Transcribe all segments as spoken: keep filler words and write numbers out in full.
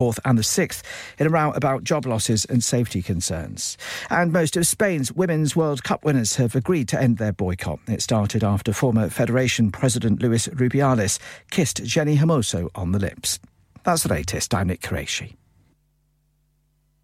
fourth and the sixth in a row about job losses and safety concerns. And most of Spain's Women's World Cup winners have agreed to end their boycott. It started after former Federation President Luis Rubiales kissed Jenny Hermoso on the lips. That's the latest. I'm Nick Qureshi.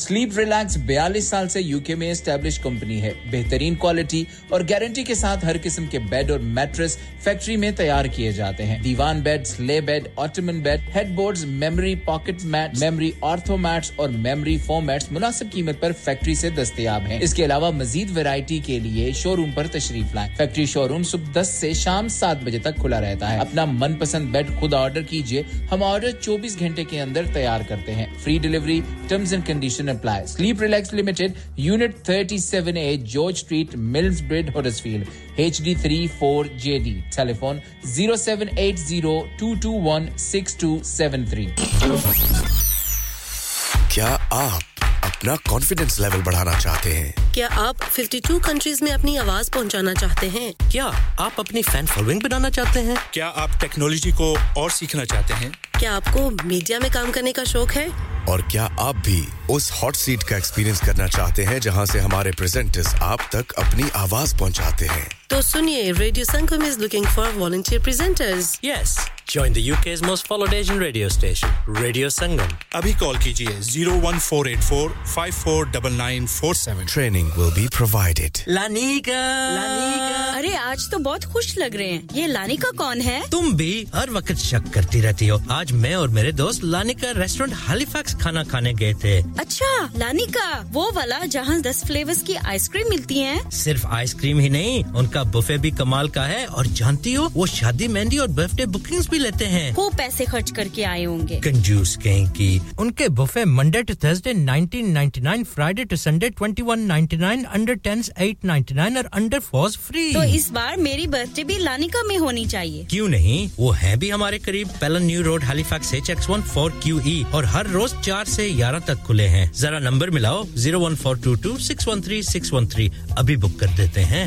Sleep Relax forty-two साल से UK में establish company है बेहतरीन quality और guarantee के साथ हर किस्म के बेड और मैट्रेस फैक्ट्री में तैयार किए जाते हैं divan bed sleigh bed ottoman bed headboards memory pocket mats memory ortho mats और मेमोरी फोम मैट्स मुनासिब कीमत पर फैक्ट्री से दस्तयाब हैं इसके अलावा मजीद वैरायटी के लिए शोरूम पर तशरीफ लाएं फैक्ट्री शोरूम सुबह ten से शाम seven बजे तक खुला रहता है अपना मनपसंद बेड खुद ऑर्डर कीजिए हम ऑर्डर twenty-four घंटे के अंदर तैयार करते हैं free delivery terms and condition apply. Sleep Relax Limited, Unit thirty-seven A, George Street, Millsbridge, Huddersfield, H D three four J D. Telephone zero seven eight zero two two one six two seven three. क्या आप अपना confidence level बढ़ाना चाहते हैं? क्या आप fifty-two countries में अपनी आवाज़ पहुंचाना चाहते हैं? क्या आप अपनी fan following बनाना चाहते हैं? क्या आप technology को और सीखना चाहते हैं? क्या आपको मीडिया में काम करने का शौक है? और क्या आप भी उस हॉट सीट का एक्सपीरियंस करना चाहते हैं जहां से हमारे प्रेजेंटर्स आप तक अपनी आवाज पहुंचाते हैं तो सुनिए radio Sangam is looking for volunteer presenters yes join the U K's most followed Asian radio station Radio Sangam abhi call kijiye zero one four eight four five four nine nine four seven training will be provided Lanika Lanika अरे आज तो बहुत खुश लग रहे हैं ये Lanika कौन है तुम भी हर वक्त शक करती रहती हो आज मैं और मेरे दोस्त लानिका रेस्टोरेंट हैलिफैक्स खाना खाने गए थे अच्छा लानिका वो वाला जहां ten फ्लेवर्स की आइसक्रीम मिलती है सिर्फ आइसक्रीम ही नहीं उनका बुफे भी कमाल का है और जानती हो वो शादी मेहंदी और बर्थडे बुकिंग्स भी लेते हैं खूब पैसे खर्च करके आए होंगे कंजूस कहीं की उनके buffet Monday to Thursday nineteen ninety-nine Friday to Sunday twenty-one ninety-nine under tens eight ninety-nine और अंडर fours फ्री तो इस बार मेरी बर्थडे भी लानिका में होनी चाहिए क्यों नहीं वो है भी हमारे करीब Pellon New Road Halifax H X one four Q E और हर रोज four से eleven तक खुले हैं जरा नंबर मिलाओ zero one four two two six one three six one three अभी बुक कर देते हैं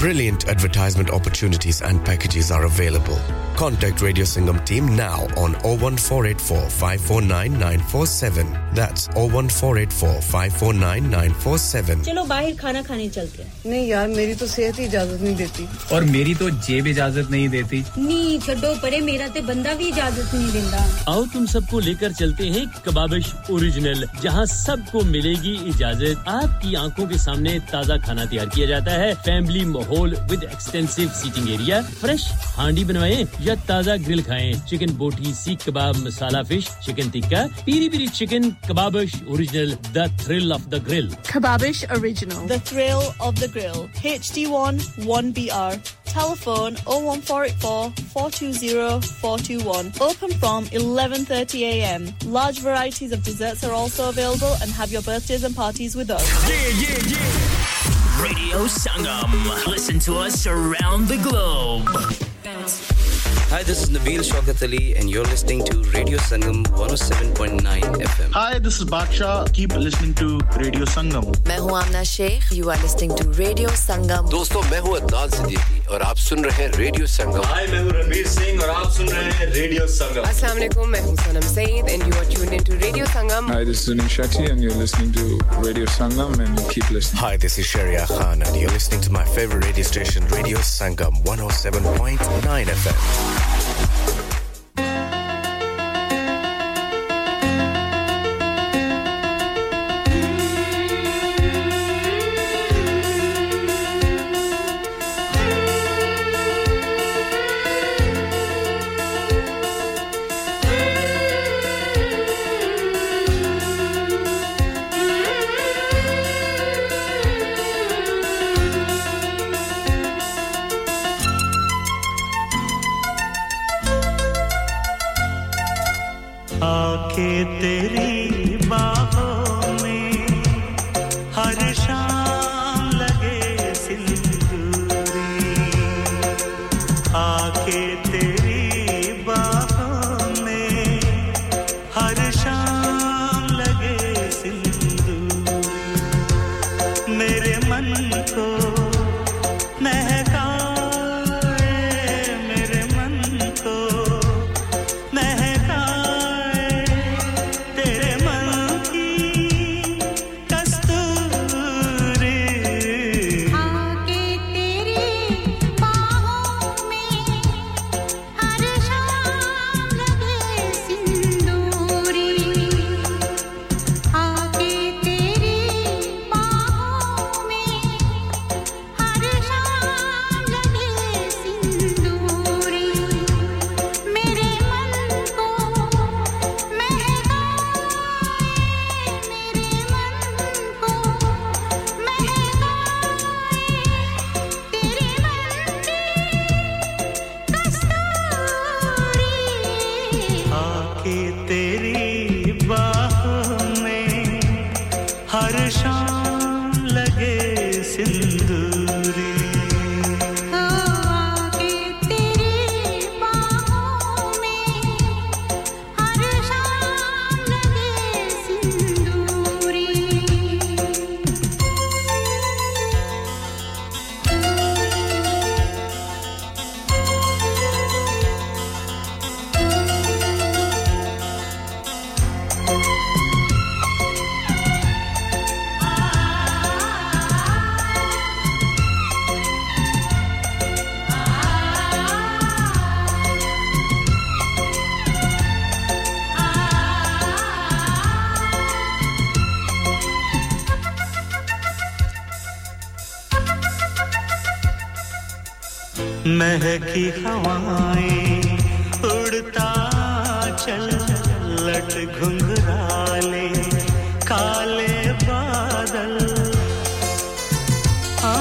Brilliant advertisement opportunities and packages are available. Contact Radio Sangam team now on zero one four eight four five four nine nine four seven. That's zero one four eight four five four nine nine four seven. चलो बाहर खाना खाने चलते हैं। नहीं यार मेरी तो सेहत ही इजाजत नहीं देती। और मेरी तो जेब इजाजत नहीं देती। नहीं छोड़ो परे मेरा ते बंदा भी इजाजत नहीं देता। आओ तुम सबको लेकर चलते हैं कबाबिश ओरिजिनल जहां सबको मिलेगी इजाजत। आपकी आंखों के सामने ताजा खाना तैयार किया जाता है। फैमिली माहौल with extensive seating area, fresh हांडी बनवाएं या ताजा ग्रिल खाएं, chicken boti, seekh kebab, masala fish, chicken tikka, peri peri chicken, Kababish original, the thrill of the grill. Kebabish original, the thrill of the grill. H D one one B R. Telephone zero one four eight four four two zero four two one. Open from eleven thirty a m. Large varieties of desserts are also available and have your birthdays and parties with us. Yeah, yeah, yeah. Radio Sangam. Listen to us around the globe. Hi, this is Nabeel Shaukat Ali and you're listening to Radio Sangam one oh seven point nine F M. Hi, this is Bakhsha. Keep listening to Radio Sangam. मैं हूँ Amna Sheikh. You are listening to Radio Sangam. दोस्तों, मैं हूँ अदनान सिद्दीकी और आप सुन रहे हैं Radio Sangam. Hi, मैं हूँ रणवीर सिंह और आप सुन रहे हैं Radio Sangam. Assalamu alaikum. मैं हूँ सनम Saeed and you are tuned into Radio Sangam. Hi, this is Zunin Shati and you're listening to Radio Sangam and keep listening. Hi, this is Sharia Khan and you're listening to my favorite radio station Radio Sangam one oh seven point nine F M. आंखें तेरी बाहों में हर शाम लगे सिंदूरी आंखें तेरी बाहों में हर शाम लगे सिंदूर मेरे मन को महकी हवाएं उड़ता चल लट घुंघराले काले बादल आ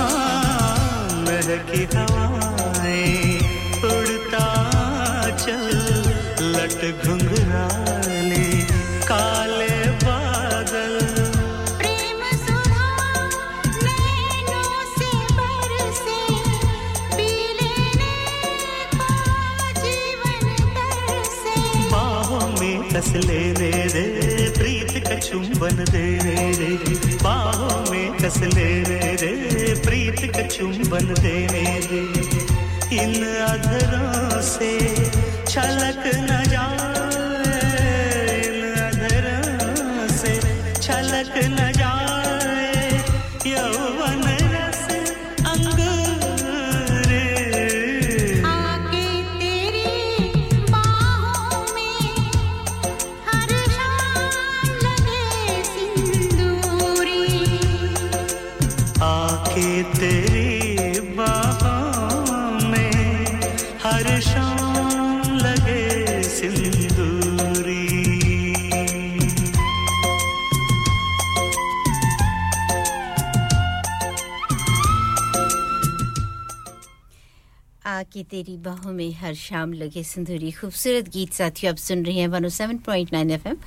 महकी हवाएं उड़ता चल लट घुंघराले काले कसले रे रे प्रीत का चुंबन दे रे रे बाहों में कसले रे रे प्रीत का चुंबन दे रे रे इन अधरों से छलक न जाए इन अधरों से छलक न जाए यौवन रस कि तेरी बाहों में हर शाम लगे सिंदूरी खूबसूरत गीत साथियों आप सुन रहे हैं one oh seven point nine F M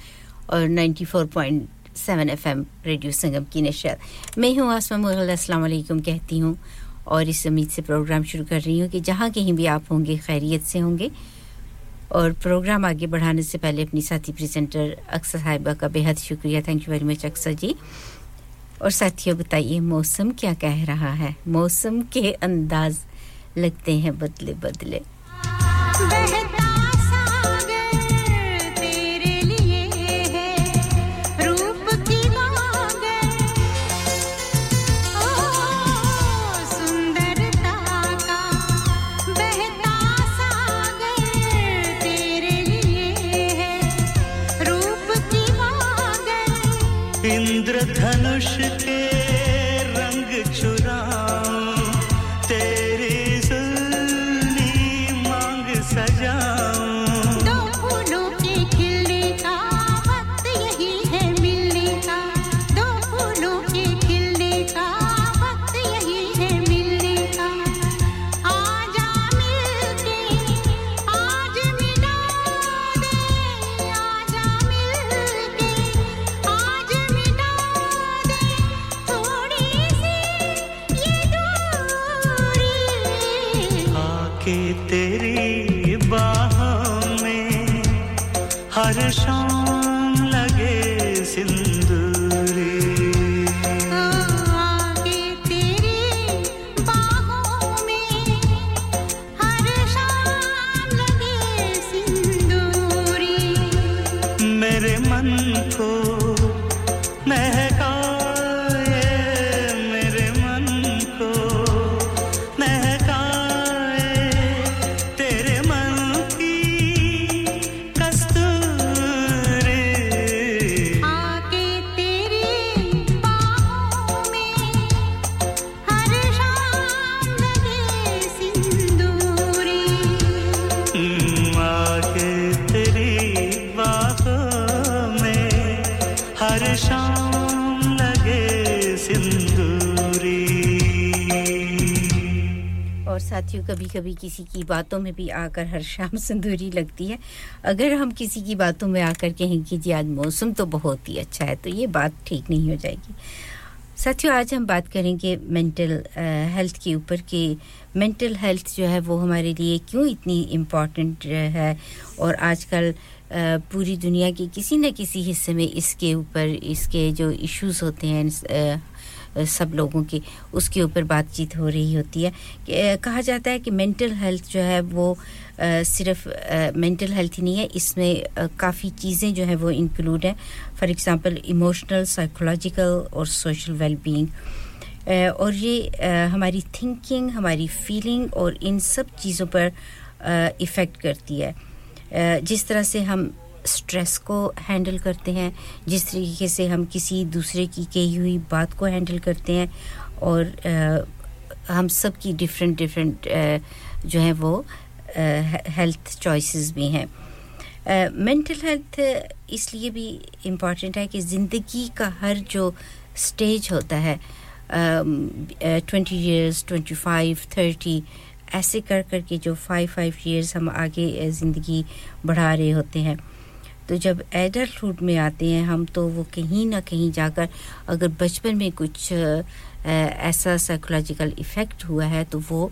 और ninety-four point seven F M radio Sangam की नशत मैं हूं आसमा उल इस्लाम वालेकुम कहती हूं और इस उम्मीद से प्रोग्राम शुरू कर रही हूं कि जहां कहीं भी आप होंगे खैरियत से होंगे और प्रोग्राम आगे बढ़ाने से पहले अपनी साथी प्रेजेंटर अक्सा साहिबा का बेहद शुक्रिया thank you very much Aqsa ji और साथियों बताइए मौसम क्या कह रहा है मौसम के अंदाज लगते हैं बदले बदले बहता सागर तेरे लिए है रूप की मांगर ओ सुंदरता का बहता सागर तेरे लिए है रूप की मांगर इंद्रधनुष के रंग चुराओ हर शाम लगे सिंदूरी साथियों कभी-कभी किसी की बातों में भी आकर हर शाम सिंदूरी लगती है अगर हम किसी की बातों में आकर कहें कि जी आज मौसम तो बहुत ही अच्छा है तो ये बात ठीक नहीं हो जाएगी साथियों आज हम बात करेंगे मेंटल हेल्थ के ऊपर कि मेंटल हेल्थ जो है वो हमारे लिए क्यों इतनी इंपॉर्टेंट है और आजकल पूरी दुनिया के किसी न किसी हिस्से में इसके ऊपर इसके जो इश्यूज होते हैं सब लोगों की उसके ऊपर बातचीत हो रही होती है कहा जाता है कि मेंटल हेल्थ जो है वो सिर्फ मेंटल हेल्थ ही नहीं है इसमें काफ़ी चीज़ें जो है वो इंक्लूड है फॉर एग्जांपल इमोशनल साइकोलॉजिकल और सोशल वेलबीइंग और ये हमारी थिंकिंग हमारी फीलिंग और इन सब चीज़ों पर इफ़ेक्ट करती है जिस तरह से हम स्ट्रेस को हैंडल करते हैं जिस तरीके से हम किसी दूसरे की कही हुई बात को हैंडल करते हैं और आ, हम सब की डिफरेंट डिफरेंट जो है वो हेल्थ चॉइसेस भी हैं मेंटल हेल्थ इसलिए भी इम्पॉर्टेंट है कि ज़िंदगी का हर जो स्टेज होता है twenty years twenty five thirty ऐसे कर करके जो फाइव फाइव इयर्स हम आगे ज़िंदगी बढ़ा रहे होते हैं तो जब एडल्टहुड में आते हैं हम तो वो कहीं ना कहीं जाकर अगर बचपन में कुछ ऐसा साइकोलॉजिकल इफ़ेक्ट हुआ है तो वो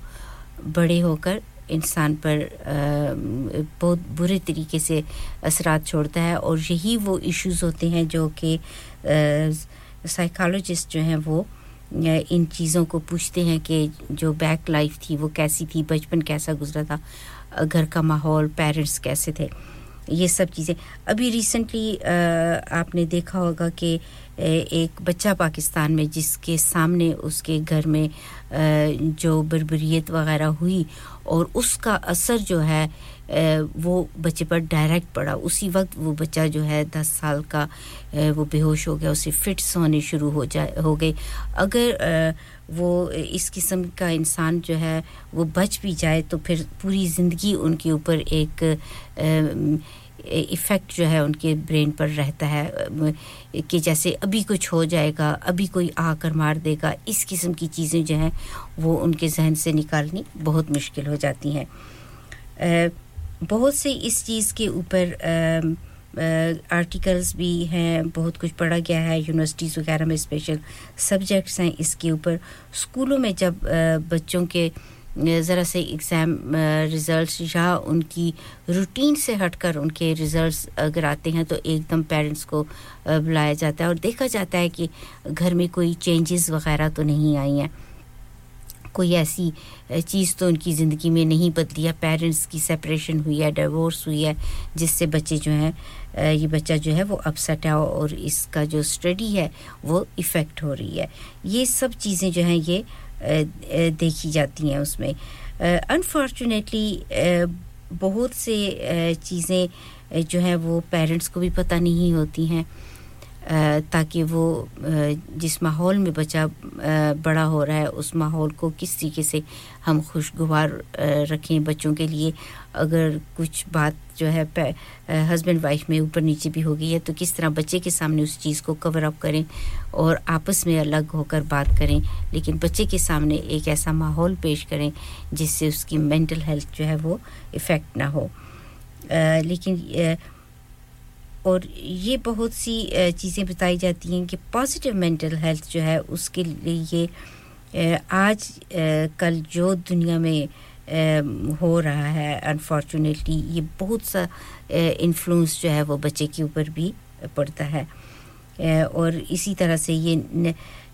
बड़े होकर इंसान पर बहुत बुरे तरीके से असरात छोड़ता है और यही वो इश्यूज़ होते हैं जो कि साइकोलॉजिस्ट जो हैं वो इन चीज़ों को पूछते हैं कि जो बैक लाइफ थी वो कैसी थी बचपन कैसा गुजरा था घर का माहौल पेरेंट्स कैसे थे ये सब चीज़ें अभी रिसेंटली आपने देखा होगा कि एक बच्चा पाकिस्तान में जिसके सामने उसके घर में जो बर्बरियत वगैरह हुई और उसका असर जो है वो बच्चे पर डायरेक्ट पड़ा उसी वक्त वो बच्चा जो है दस साल का वो बेहोश हो गया उसे फिट्स होने शुरू हो जाए हो गए अगर वो इस किस्म का इंसान जो है वो बच भी जाए तो फिर पूरी ज़िंदगी उनके ऊपर एक इफ़ेक्ट जो है उनके ब्रेन पर रहता है कि जैसे अभी कुछ हो जाएगा अभी कोई आकर मार देगा इस किस्म की चीज़ें जो हैं वो उनके जहन से निकालनी बहुत मुश्किल हो जाती हैं बहुत से इस चीज़ के ऊपर आर्टिकल्स भी हैं बहुत कुछ पढ़ा गया है यूनिवर्सिटीज़ वगैरह में स्पेशल सब्जेक्ट्स हैं इसके ऊपर स्कूलों में जब आ, बच्चों के ज़रा से एग्ज़ाम रिज़ल्ट्स या उनकी रूटीन से हटकर उनके रिज़ल्ट्स अगर आते हैं तो एकदम पेरेंट्स को बुलाया जाता है और देखा जाता है कि घर में कोई चेंजेस वगैरह तो नहीं आई हैं कोई ऐसी चीज़ तो उनकी ज़िंदगी में नहीं बदली है पेरेंट्स की सेपरेशन हुई है डिवोर्स हुई है जिससे बच्चे जो हैं ये बच्चा जो है वो अपसेट है और इसका जो स्टडी है वो इफ़ेक्ट हो रही है ये सब चीज़ें जो हैं ये देखी जाती हैं उसमें अनफॉर्चुनेटली बहुत से चीज़ें जो हैं वो पेरेंट्स को भी पता नहीं होती हैं ताकि वो जिस माहौल में बच्चा बड़ा हो रहा है उस माहौल को किस तरीके से हम खुशगवार रखें बच्चों के लिए अगर कुछ बात जो है हस्बैंड वाइफ में ऊपर नीचे भी हो गई है तो किस तरह बच्चे के सामने उस चीज़ को कवर अप करें और आपस में अलग होकर बात करें लेकिन बच्चे के सामने एक ऐसा माहौल पेश करें जिससे उसकी मेंटल हेल्थ जो है वो इफ़ेक्ट ना हो आ, लेकिन आ, और ये बहुत सी चीज़ें बताई जाती हैं कि पॉजिटिव मेंटल हेल्थ जो है उसके लिए आज कल जो दुनिया में हो रहा है अनफॉर्चुनेटली ये बहुत सा इन्फ्लुएंस जो है वो बच्चे के ऊपर भी पड़ता है और इसी तरह से ये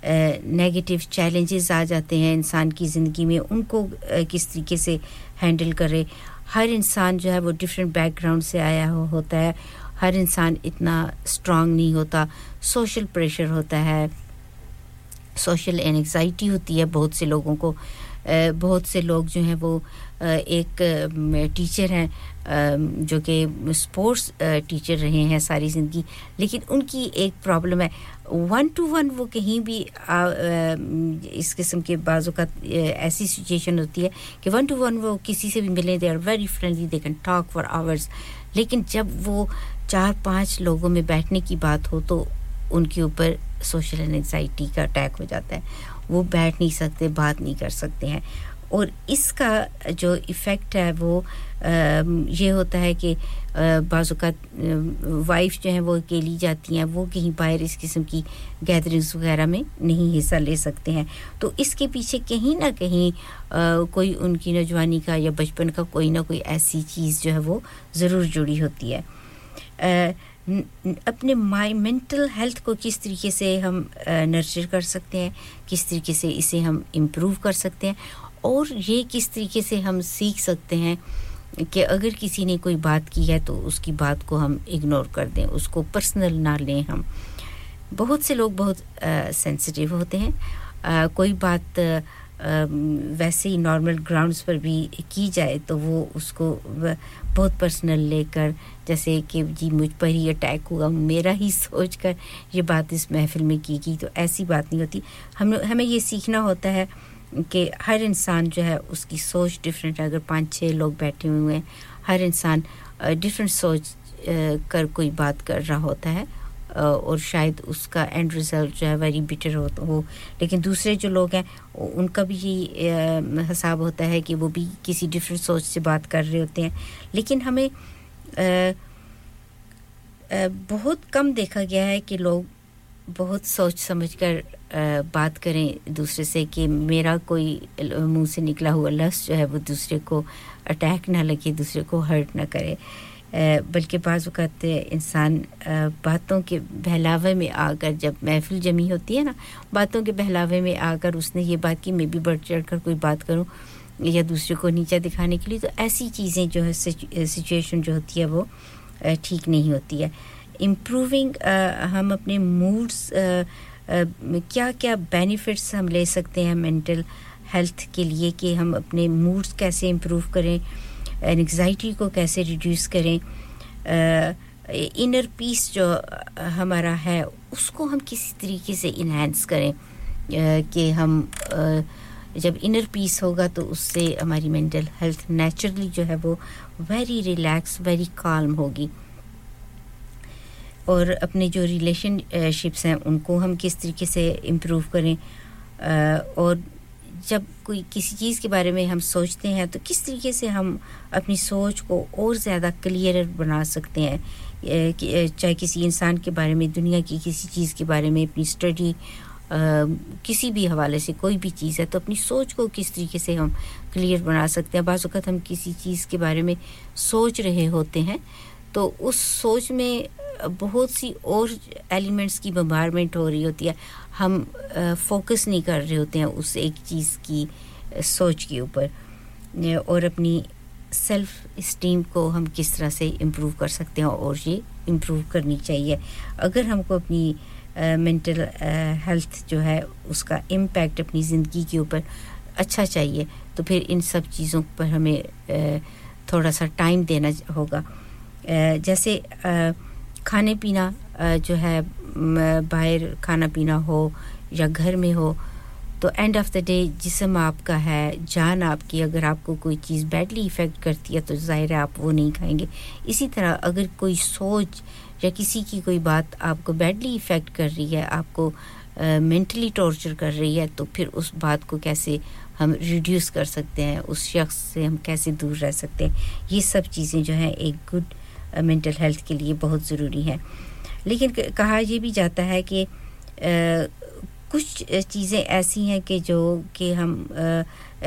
नेगेटिव चैलेंजेस आ जाते हैं इंसान की ज़िंदगी में उनको किस तरीके से हैंडल करे हर इंसान जो है वो डिफरेंट बैकग्राउंड से आया हो होता है हर इंसान इतना स्ट्रांग नहीं होता सोशल प्रेशर होता है सोशल एंजाइटी होती है बहुत से लोगों को बहुत से लोग जो हैं वो एक टीचर हैं जो कि स्पोर्ट्स टीचर रहे हैं सारी ज़िंदगी लेकिन उनकी एक प्रॉब्लम है वन टू वन वो कहीं भी इस किस्म के बाज़ों का ऐसी सिचुएशन होती है कि वन टू वन वो किसी से भी मिलें they are very friendly they can talk for hours लेकिन जब वो चार पांच लोगों में बैठने की बात हो तो उनके ऊपर सोशल एंजाइटी का अटैक हो जाता है वो बैठ नहीं सकते बात नहीं कर सकते हैं और इसका जो इफ़ेक्ट है वो आ, ये होता है कि बाज़ात वाइफ जो हैं वो अकेली जाती हैं वो कहीं बाहर इस किस्म की गैदरिंग्स वगैरह में नहीं हिस्सा ले सकते हैं तो इसके पीछे कहीं ना कहीं आ, कोई उनकी नौजवानी का या बचपन का कोई ना कोई ऐसी चीज़ जो है वो ज़रूर जुड़ी होती है आ, अपने माई मेंटल हेल्थ को किस तरीके से हम नर्चर कर सकते हैं किस तरीके से इसे हम इम्प्रूव कर सकते हैं और ये किस तरीके से हम सीख सकते हैं कि अगर किसी ने कोई बात की है तो उसकी बात को हम इग्नोर कर दें उसको पर्सनल ना लें हम बहुत से लोग बहुत सेंसिटिव होते हैं आ, कोई बात आ, वैसे ही नॉर्मल ग्राउंड्स पर भी की जाए तो वो उसको बहुत पर्सनल लेकर जैसे कि जी मुझ पर ही अटैक हुआ मेरा ही सोचकर ये बात इस महफिल में की गई तो ऐसी बात नहीं होती हम हमें ये सीखना होता है कि हर इंसान जो है उसकी सोच डिफरेंट है अगर पांच छह लोग बैठे हुए हैं हर इंसान डिफरेंट सोच कर कोई बात कर रहा होता है और शायद उसका एंड रिजल्ट जो है वेरी बिटर हो तो हो लेकिन दूसरे जो लोग हैं उनका भी यही हिसाब होता है कि वो भी किसी डिफरेंट सोच से बात कर रहे होते हैं लेकिन हमें आ, आ, बहुत कम देखा गया है कि लोग बहुत सोच समझकर बात करें दूसरे से कि मेरा कोई मुंह से निकला हुआ लफ्ज़ जो है वो दूसरे को अटैक ना लगे दूसरे को हर्ट ना करे बल्कि बाज़ वक़्त इंसान बातों के बहलावे में आकर जब महफिल जमी होती है ना बातों के बहलावे में आकर उसने ये बात की मैं भी बढ़ चढ़ कर कोई बात करूं या दूसरे को नीचा दिखाने के लिए तो ऐसी चीज़ें जो है सिचुएशन जो होती है वो ठीक नहीं होती है इम्प्रूविंग हम अपने मूड्स क्या क्या बेनिफिट्स हम ले सकते हैं मेंटल हेल्थ के लिए कि हम अपने मूड्स कैसे इम्प्रूव करें एंग्जाइटी को कैसे रिड्यूस करें इनर पीस जो हमारा है उसको हम किसी तरीके से इन्हांस करें कि हम आ, जब इनर पीस होगा तो उससे हमारी मेंटल हेल्थ नेचुरली जो है वो वेरी रिलैक्स वेरी काल्म होगी और अपने जो रिलेशनशिप्स हैं उनको हम किस तरीके से इम्प्रूव करें आ, और जब कोई किसी चीज़ के बारे में हम सोचते हैं तो किस तरीके से हम अपनी सोच को और ज़्यादा क्लियर बना सकते हैं चाहे किसी इंसान के बारे में दुनिया की किसी चीज़ के बारे में अपनी स्टडी किसी भी हवाले से कोई भी चीज़ है तो अपनी सोच को किस तरीके से हम क्लियर बना सकते हैं बाज़ वक़्त हम किसी चीज़ के बारे में सोच रहे होते हैं तो उस सोच में बहुत सी और एलिमेंट्स की बम्बारमेंट हो रही होती है हम फोकस नहीं कर रहे होते हैं उस एक चीज़ की सोच के ऊपर और अपनी सेल्फ इस्टीम को हम किस तरह से इम्प्रूव कर सकते हैं और ये इम्प्रूव करनी चाहिए अगर हमको अपनी मेंटल हेल्थ जो है उसका इम्पैक्ट अपनी ज़िंदगी के ऊपर अच्छा चाहिए तो फिर इन सब चीज़ों पर हमें आ, थोड़ा सा टाइम देना होगा आ, जैसे आ, खाने पीना जो है बाहर खाना पीना हो या घर में हो तो एंड ऑफ द डे जिस्म आपका है जान आपकी अगर आपको कोई चीज़ बैडली इफ़ेक्ट करती है तो ज़ाहिर है आप वो नहीं खाएंगे इसी तरह अगर कोई सोच या किसी की कोई बात आपको बैडली इफ़ेक्ट कर रही है आपको मेंटली टॉर्चर कर रही है तो फिर उस बात को कैसे हम रिड्यूस कर सकते हैं उस शख्स से हम कैसे दूर रह सकते हैं ये सब चीज़ें जो हैं एक गुड मेंटल हेल्थ के लिए बहुत ज़रूरी है लेकिन कहा यह भी जाता है कि आ, कुछ चीज़ें ऐसी हैं कि जो कि हम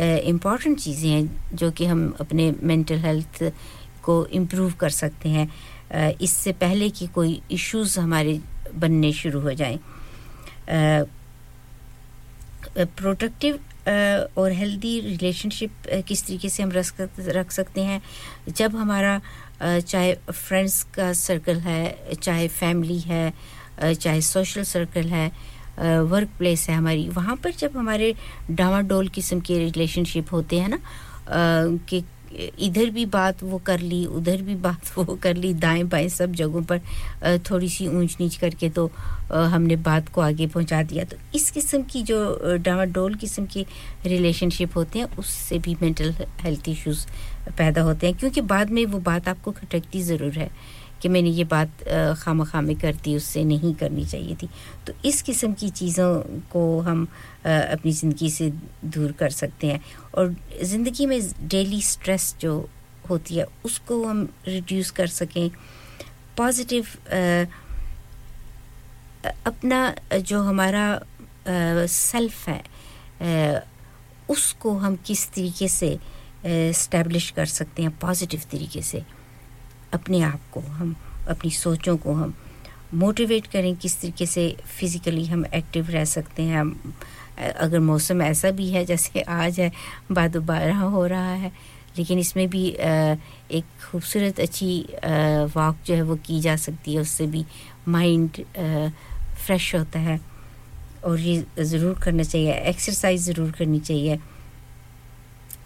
इम्पोर्टेंट चीज़ें हैं जो कि हम अपने मेंटल हेल्थ को इम्प्रूव कर सकते हैं इससे पहले कि कोई इश्यूज हमारे बनने शुरू हो जाएं प्रोडक्टिव और हेल्दी रिलेशनशिप किस तरीके से हम रख सकते हैं जब हमारा चाहे फ्रेंड्स का सर्कल है चाहे फैमिली है चाहे सोशल सर्कल है वर्क प्लेस है हमारी वहां पर जब हमारे डामाडोल किस्म के रिलेशनशिप होते हैं ना कि इधर भी बात वो कर ली उधर भी बात वो कर ली दाएं बाएं सब जगहों पर थोड़ी सी ऊंच नीच करके तो हमने बात को आगे पहुंचा दिया तो इस किस्म की जो डामाडोल किस्म की रिलेशनशिप होते हैं उससे भी मेंटल हेल्थ इश्यूज पैदा होते हैं क्योंकि बाद में वो बात आपको खटकती जरूर है कि मैंने ये बात खामखा में कर दी उससे नहीं करनी चाहिए थी तो इस किस्म की चीज़ों को हम अपनी ज़िंदगी से दूर कर सकते हैं और ज़िंदगी में डेली स्ट्रेस जो होती है उसको हम रिड्यूस कर सकें पॉजिटिव अपना जो हमारा सेल्फ है उसको हम किस तरीके से एस्टैब्लिश कर सकते हैं पॉजिटिव तरीके से अपने आप को हम अपनी सोचों को हम मोटिवेट करें किस तरीके से फिजिकली हम एक्टिव रह सकते हैं हम अगर मौसम ऐसा भी है जैसे आज है बाद बारह हो रहा है लेकिन इसमें भी एक खूबसूरत अच्छी वॉक जो है वो की जा सकती है उससे भी माइंड फ्रेश होता है और ये ज़रूर करना चाहिए एक्सरसाइज ज़रूर करनी चाहिए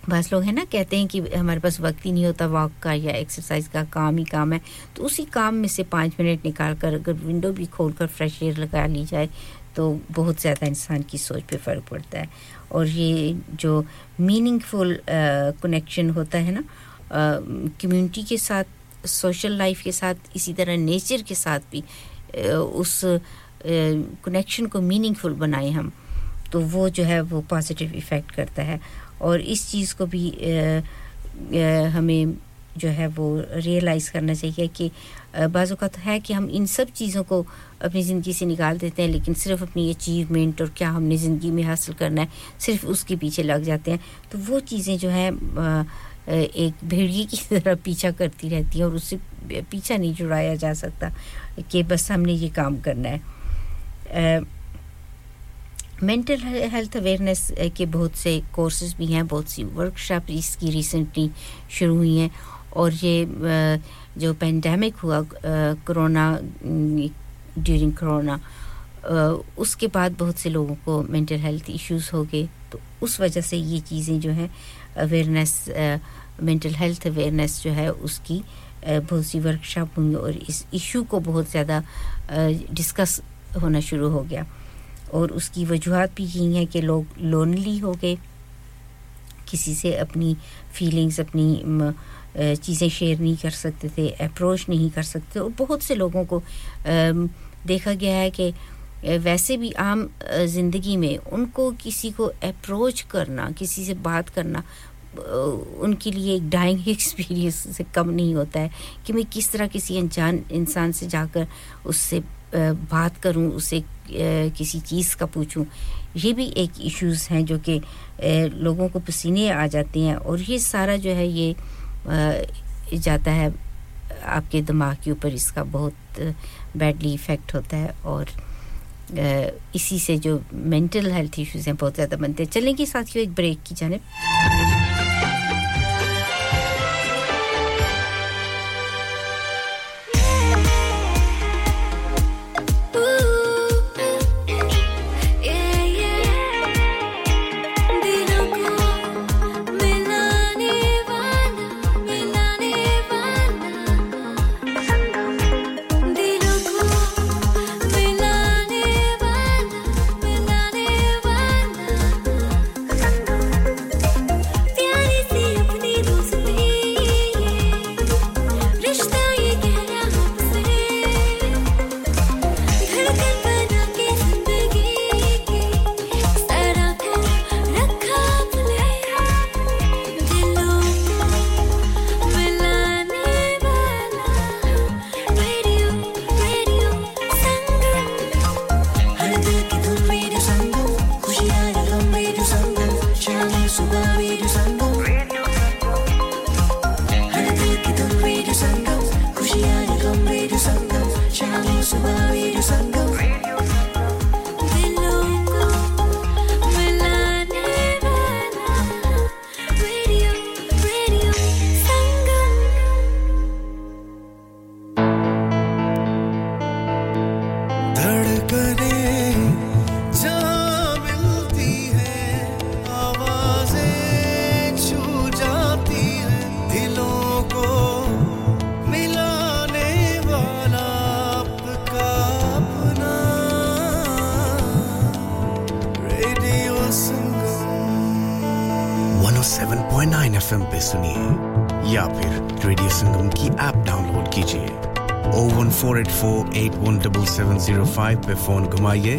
बस लोग है ना कहते हैं कि हमारे पास वक्त ही नहीं होता वॉक का या एक्सरसाइज का काम ही काम है तो उसी काम में से पाँच मिनट निकाल कर अगर विंडो भी खोल कर फ्रेश एयर लगा ली जाए तो बहुत ज़्यादा इंसान की सोच पे फ़र्क पड़ता है और ये जो मीनिंगफुल कनेक्शन होता है ना कम्युनिटी के साथ सोशल लाइफ के साथ इसी तरह नेचर के साथ भी आ, उस कनेक्शन को मीनिंगफुल बनाए हम तो वो जो है वो पॉजिटिव इफ़ेक्ट करता है और इस चीज़ को भी आ, आ, हमें जो है वो रियलाइज़ करना चाहिए कि बाज़ों का तो है कि हम इन सब चीज़ों को अपनी ज़िंदगी से निकाल देते हैं लेकिन सिर्फ अपनी अचीवमेंट और क्या हमने ज़िंदगी में हासिल करना है सिर्फ उसके पीछे लग जाते हैं तो वो चीज़ें जो हैं एक भेड़िए की तरह पीछा करती रहती हैं और उससे पीछा नहीं छुड़ाया जा सकता कि बस हमने ये काम करना है आ, मेंटल हेल्थ अवेयरनेस के बहुत से कोर्सेज भी हैं बहुत सी वर्कशॉप इसकी रिसेंटली शुरू हुई हैं और ये जो पेंडेमिक हुआ कोरोना ड्यूरिंग कोरोना उसके बाद बहुत से लोगों को मेंटल हेल्थ इश्यूज हो गए तो उस वजह से ये चीज़ें जो हैं अवेयरनेस मेंटल हेल्थ अवेयरनेस जो है उसकी बहुत सी वर्कशॉप हुई और इस इशू को बहुत ज़्यादा डिस्कस होना शुरू हो गया और उसकी वजूहात भी यही है कि लोग लोनली हो गए किसी से अपनी फीलिंग्स अपनी चीज़ें शेयर नहीं कर सकते थे अप्रोच नहीं कर सकते और बहुत से लोगों को देखा गया है कि वैसे भी आम ज़िंदगी में उनको किसी को अप्रोच करना किसी से बात करना उनके लिए एक डाइंग एक्सपीरियंस से कम नहीं होता है कि मैं किस तरह किसी अनजान इंसान से जाकर उससे बात करूं उसे किसी चीज़ का पूछूं ये भी एक इश्यूज हैं जो कि लोगों को पसीने आ जाते हैं और ये सारा जो है ये जाता है आपके दिमाग के ऊपर इसका बहुत बैडली इफ़ेक्ट होता है और इसी से जो मेंटल हेल्थ इश्यूज हैं बहुत ज़्यादा बनते हैं चलेंगे साथियों एक ब्रेक की जानिब traveling to Radio Sangam. सुनिए या फिर रेडियो संगम की ऐप डाउनलोड कीजिए zero one four eight one seven seven zero five पे फोन घुमाइए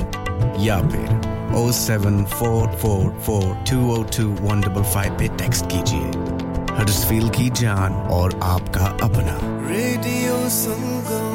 या फिर zero seven four four four two zero two one five five पे टेक्स्ट कीजिए हरसफील की जान और आपका अपना रेडियो संगम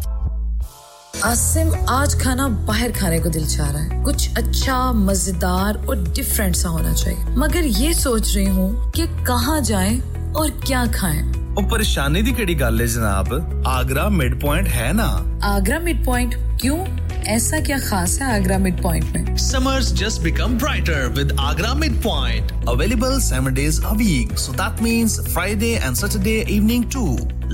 आसिम आज खाना बाहर खाने को दिल चाह रहा है कुछ अच्छा मजेदार और डिफरेंट सा होना चाहिए मगर ये सोच रही हूँ कि कहाँ जाएं और क्या खाएं ओ परेशानी दी केड़ी गल है जनाब आगरा मिड पॉइंट है ना आगरा मिड पॉइंट क्यों ऐसा क्या खास है आगरा मिड पॉइंट में Summers just become brighter with Agra Midpoint available seven days a week so that means Friday and Saturday evening too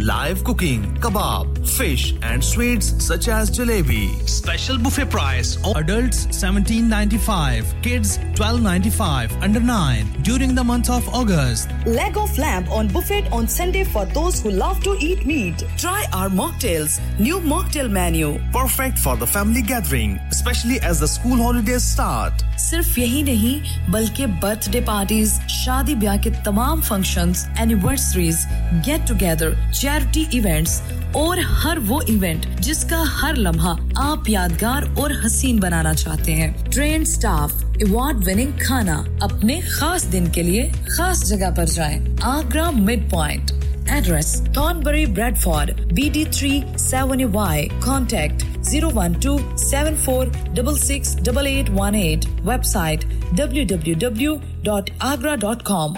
live cooking kebab fish and sweets such as jalebi special buffet price adults seventeen ninety-five kids twelve ninety-five under nine during the month of August leg of lamb on buffet on Sunday for those who love to eat meat try our mocktails new mocktail menu perfect for the family gathering especially as the school holidays start सिर्फ यही नहीं बल्कि birthday parties शादी ब्याह के तमाम functions anniversaries get together charity events और हर वो इवेंट जिसका हर लम्हा आप यादगार और हसीन बनाना चाहते हैं ट्रेन स्टाफ अवार्ड विनिंग खाना अपने खास दिन के लिए खास जगह पर जाएं Agra mid point Address Thornbury Bradford B D three seven Y Contact zero one two seven four six six eight eight one eight Website w w w dot agra dot com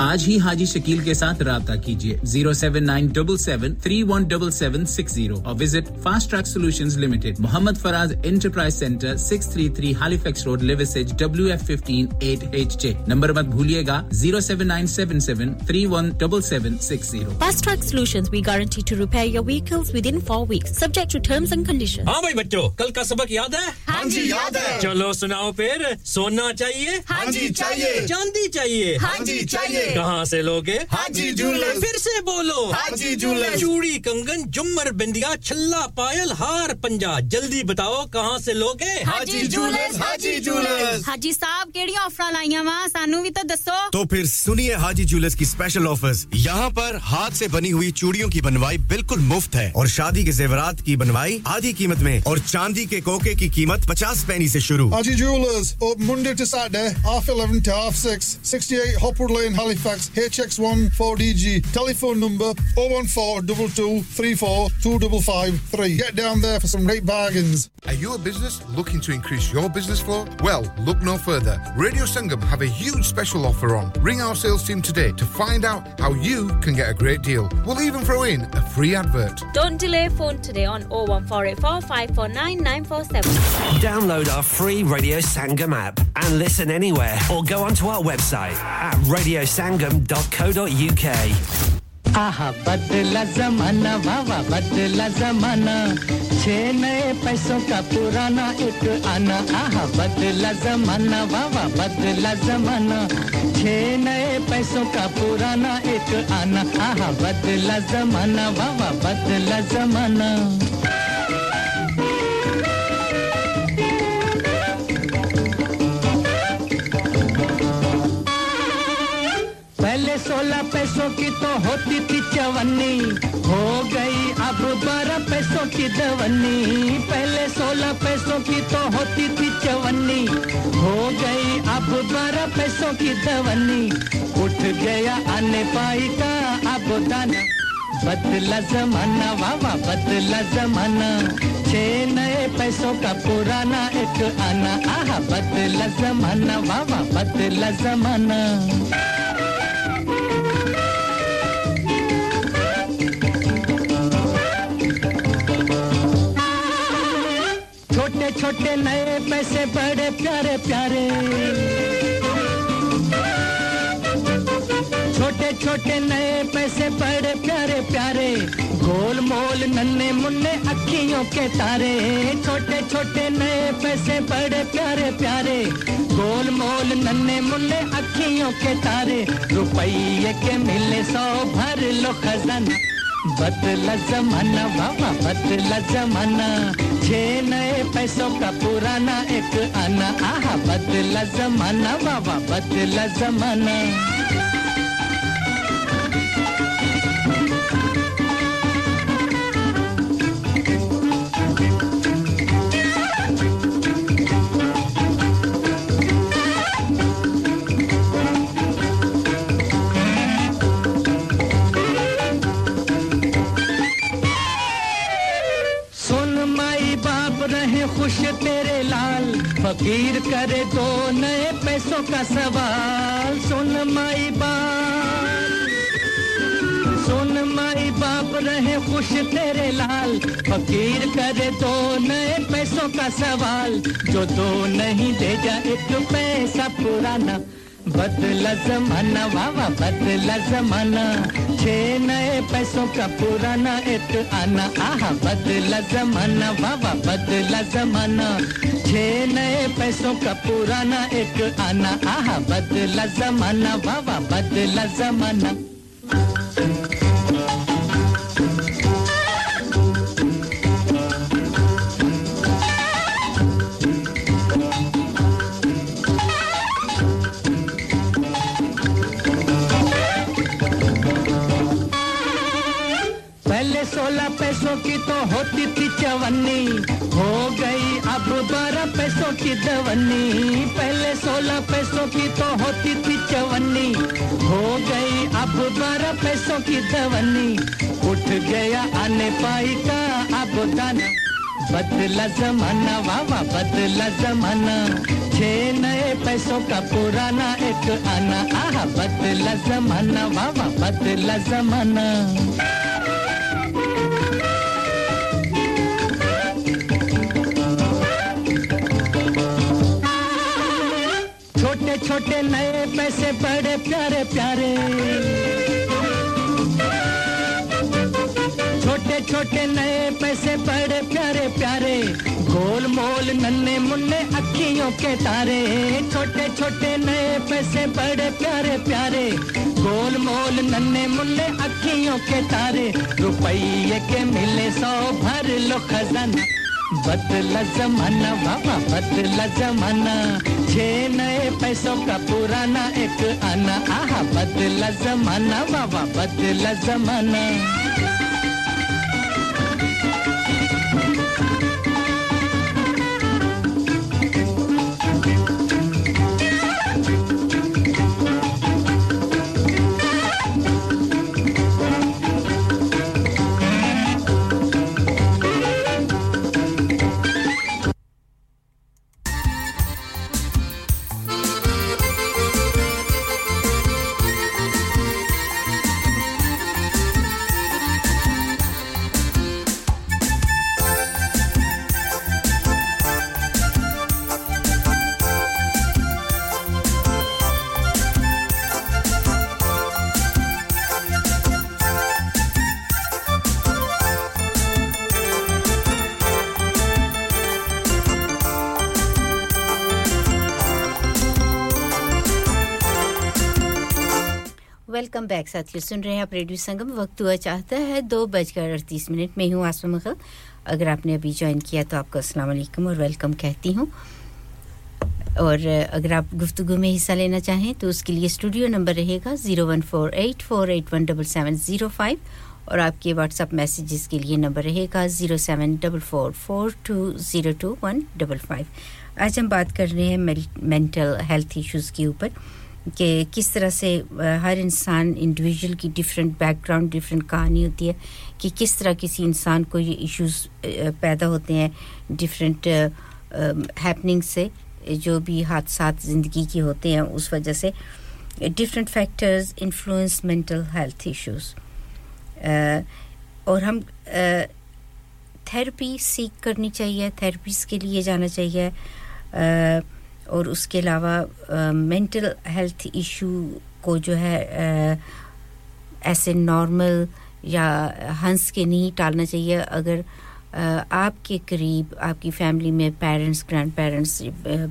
आज ही हाजी शकील के साथ राब्ता कीजिए zero seven nine seven seven three one seven seven six zero और visit fast track solutions limited Mohammad Faraz enterprise centre six thirty-three Halifax road Liversedge W F one five eight H J number मत भूलिएगा zero seven nine seven seven three one seven seven six zero fast track solutions we guarantee to repair your vehicles within four weeks subject to terms and conditions हां भाई बच्चों कल का सबक याद है हां जी याद है चलो सुनाओ फिर सोना चाहिए हां जी चाहिए चांदी चाहिए हां जी चाहिए कहां से लोगे हाजी जूलर्स फिर से बोलो हाजी जूलर्स चूड़ी कंगन झुमर बिंदिया छल्ला पायल हार पंजा जल्दी बताओ कहां से लोगे हाजी जूलर्स हाजी जूलर्स हाजी साहब केड़ी ऑफर लाईया वा सानू भी तो दसो तो फिर सुनिए हाजी जूलर्स की स्पेशल ऑफर्स यहां पर हाथ से बनी हुई चूड़ियों की बनवाई बिल्कुल मुफ्त है और शादी के ज़ेवरात की बनवाई आधी कीमत में और चांदी के कोके की कीमत पचास पैसे से शुरू Harji Jewellers open Monday to Saturday half eleven to half six sixty-eight Hopwood Lane Halifax H X one four D G telephone number oh one four two two three four two five five three get down there for some great bargains Are you a business looking to increase your business flow? Well, look no further Radio Sangam have a huge special offer on Ring our sales team today to find out how you can get a great deal We'll even throw in a free advert Don't delay phone today on oh one four eight four five four nine nine four seven Download our free Radio Sangam app and listen anywhere or go onto our website at radio sangam dot co dot u k Aha, badla zamana, wawa, badla zamana. Chhe naye paiso ka purana ek ana. Aha, badla zamana, wawa, badla zamana. Chhe naye paiso ka purana ek ana. Aha, badla zamana, wawa, badla zamana. पहले सोलह पैसों की तो होती थी चवन्नी हो गई अब बारह पैसों की दवन्नी पहले सोलह पैसों की तो होती थी चवन्नी हो गई अब बारह पैसों की दवन्नी उठ गया आने पाई का अब दाना बदला जमाना वावा बदला जमाना छह नए पैसों का पुराना एक आना आहा बदला जमाना वावा बदला जमाना छोटे नए पैसे बड़े प्यारे प्यारे छोटे छोटे नए पैसे बड़े प्यारे प्यारे गोल मोल नन्हे मुन्ने अखियों के तारे छोटे छोटे नए पैसे बड़े प्यारे प्यारे गोल मोल नन्हे मुन्ने अखियों के तारे रुपये के मिले सौ भर लो खजाना बदला जमाना वावा बदला जमाना छह नए पैसों का पुराना एक आना आहा बदला जमाना वावा बदला जमाना खुश तेरे लाल फकीर करे दो नए पैसों का सवाल सुन माई बाप सुन माई बाप रहे खुश तेरे लाल फकीर करे दो नए पैसों का सवाल जो दो नहीं दे जा एक पैसा पुराना बदला जमाना वावा बदला जमाना छह नए पैसों का पुराना एक आना आहा बदला जमाना वावा बदला जमाना छह नए पैसों का पुराना एक आना आहा बदला जमाना वावा बदला जमाना सोलह पैसों की तो होती थी चवन्नी हो गई अब बारह पैसों की दवन्नी पहले सोलह पैसों की तो होती थी चवन्नी हो गई अब बारह पैसों की दवन्नी उठ गया आने पाई का अब दाना बदला जमाना वावा बदला जमाना छह नए पैसों का पुराना एक आना आहा बदला जमाना वावा बदला जमाना छोटे नए पैसे बड़े प्यारे प्यारे छोटे छोटे नए पैसे बड़े प्यारे प्यारे गोल मोल बिल्कुल नन्हे मुन्ने अखियों के तारे छोटे छोटे नए पैसे बड़े प्यारे प्यारे गोल मोल नन्हे मुन्ने अखियों के तारे रुपये के मिले सौ भर लो खजाना बदला जमाना बाबा बदला जमाना छह नए पैसों का पुराना एक आना आहा बदला जमाना बाबा बदला जमाना वेलकम बैक साथियों सुन रहे हैं आप रेडियो संगम वक्त हुआ चाहता है दो बजकर अड़तीस मिनट में हूं आसमा खान अगर आपने अभी ज्वाइन किया तो आपको अस्सलाम वालेकुम और वेलकम कहती हूं और अगर आप गुफ्तगू में हिस्सा लेना चाहें तो उसके लिए स्टूडियो नंबर रहेगा zero one four eight four eight one seven seven zero five और आपके WhatsApp मैसेजेस के लिए नंबर रहेगा zero seven four four four two zero two one five. आज हम बात कर रहे हैं मेंटल हेल्थ इश्यूज के ऊपर कि किस तरह से हर इंसान इंडिविजुअल की डिफरेंट बैकग्राउंड डिफरेंट कहानी होती है कि किस तरह किसी इंसान को ये इश्यूज पैदा होते हैं डिफरेंट हैपनिंग से जो भी हादसात जिंदगी के होते हैं उस वजह से different factors influence mental health issues और हम थेरेपी सीख करनी चाहिए थेरेपीज के लिए जाना चाहिए आ, और उसके अलावा मेंटल हेल्थ इशू को जो है आ, ऐसे नॉर्मल या हंस के नहीं टालना चाहिए अगर आ, आपके करीब आपकी फैमिली में पेरेंट्स ग्रैंड पेरेंट्स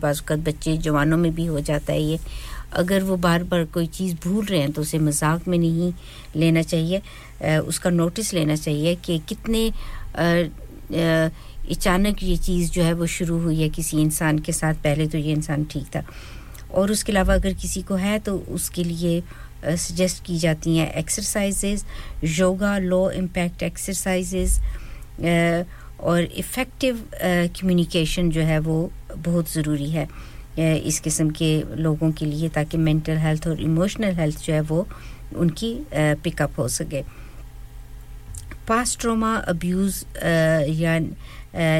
बाजुकत बच्चे जवानों में भी हो जाता है ये अगर वो बार-बार कोई चीज़ भूल रहे हैं तो उसे मजाक में नहीं लेना चाहिए आ, उसका नोटिस लेना चाहिए कि कितने आ, आ, अचानक ये चीज़ जो है वो शुरू हुई है किसी इंसान के साथ पहले तो ये इंसान ठीक था और उसके अलावा अगर किसी को है तो उसके लिए सजेस्ट की जाती हैं exercises yoga low impact exercises और इफ़ेक्टिव कम्युनिकेशन जो है वो बहुत ज़रूरी है इस किस्म के लोगों के लिए ताकि मेंटल हेल्थ और इमोशनल हेल्थ जो है वो उनकी पिकअप हो सके पास्ट ट्रॉमा अब्यूज़ या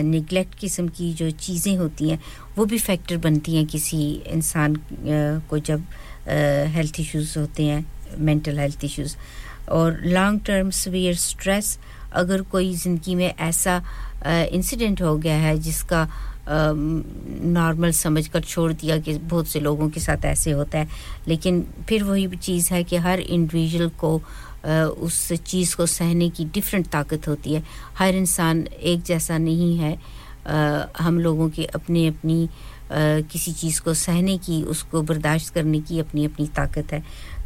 निगलेक्ट किस्म की जो चीज़ें होती हैं वो भी फैक्टर बनती हैं किसी इंसान को जब हेल्थ इश्यूज होते हैं मेंटल हेल्थ इश्यूज और लॉन्ग टर्म सीवियर स्ट्रेस अगर कोई ज़िंदगी में ऐसा इंसिडेंट हो गया है जिसका नॉर्मल समझकर छोड़ दिया कि बहुत से लोगों के साथ ऐसे होता है लेकिन फिर वही चीज़ है कि हर इंडिविजुअल को उस चीज़ को सहने की डिफरेंट ताकत होती है हर इंसान एक जैसा नहीं है आ, हम लोगों के अपने अपनी किसी चीज़ को सहने की उसको बर्दाश्त करने की अपनी अपनी ताकत है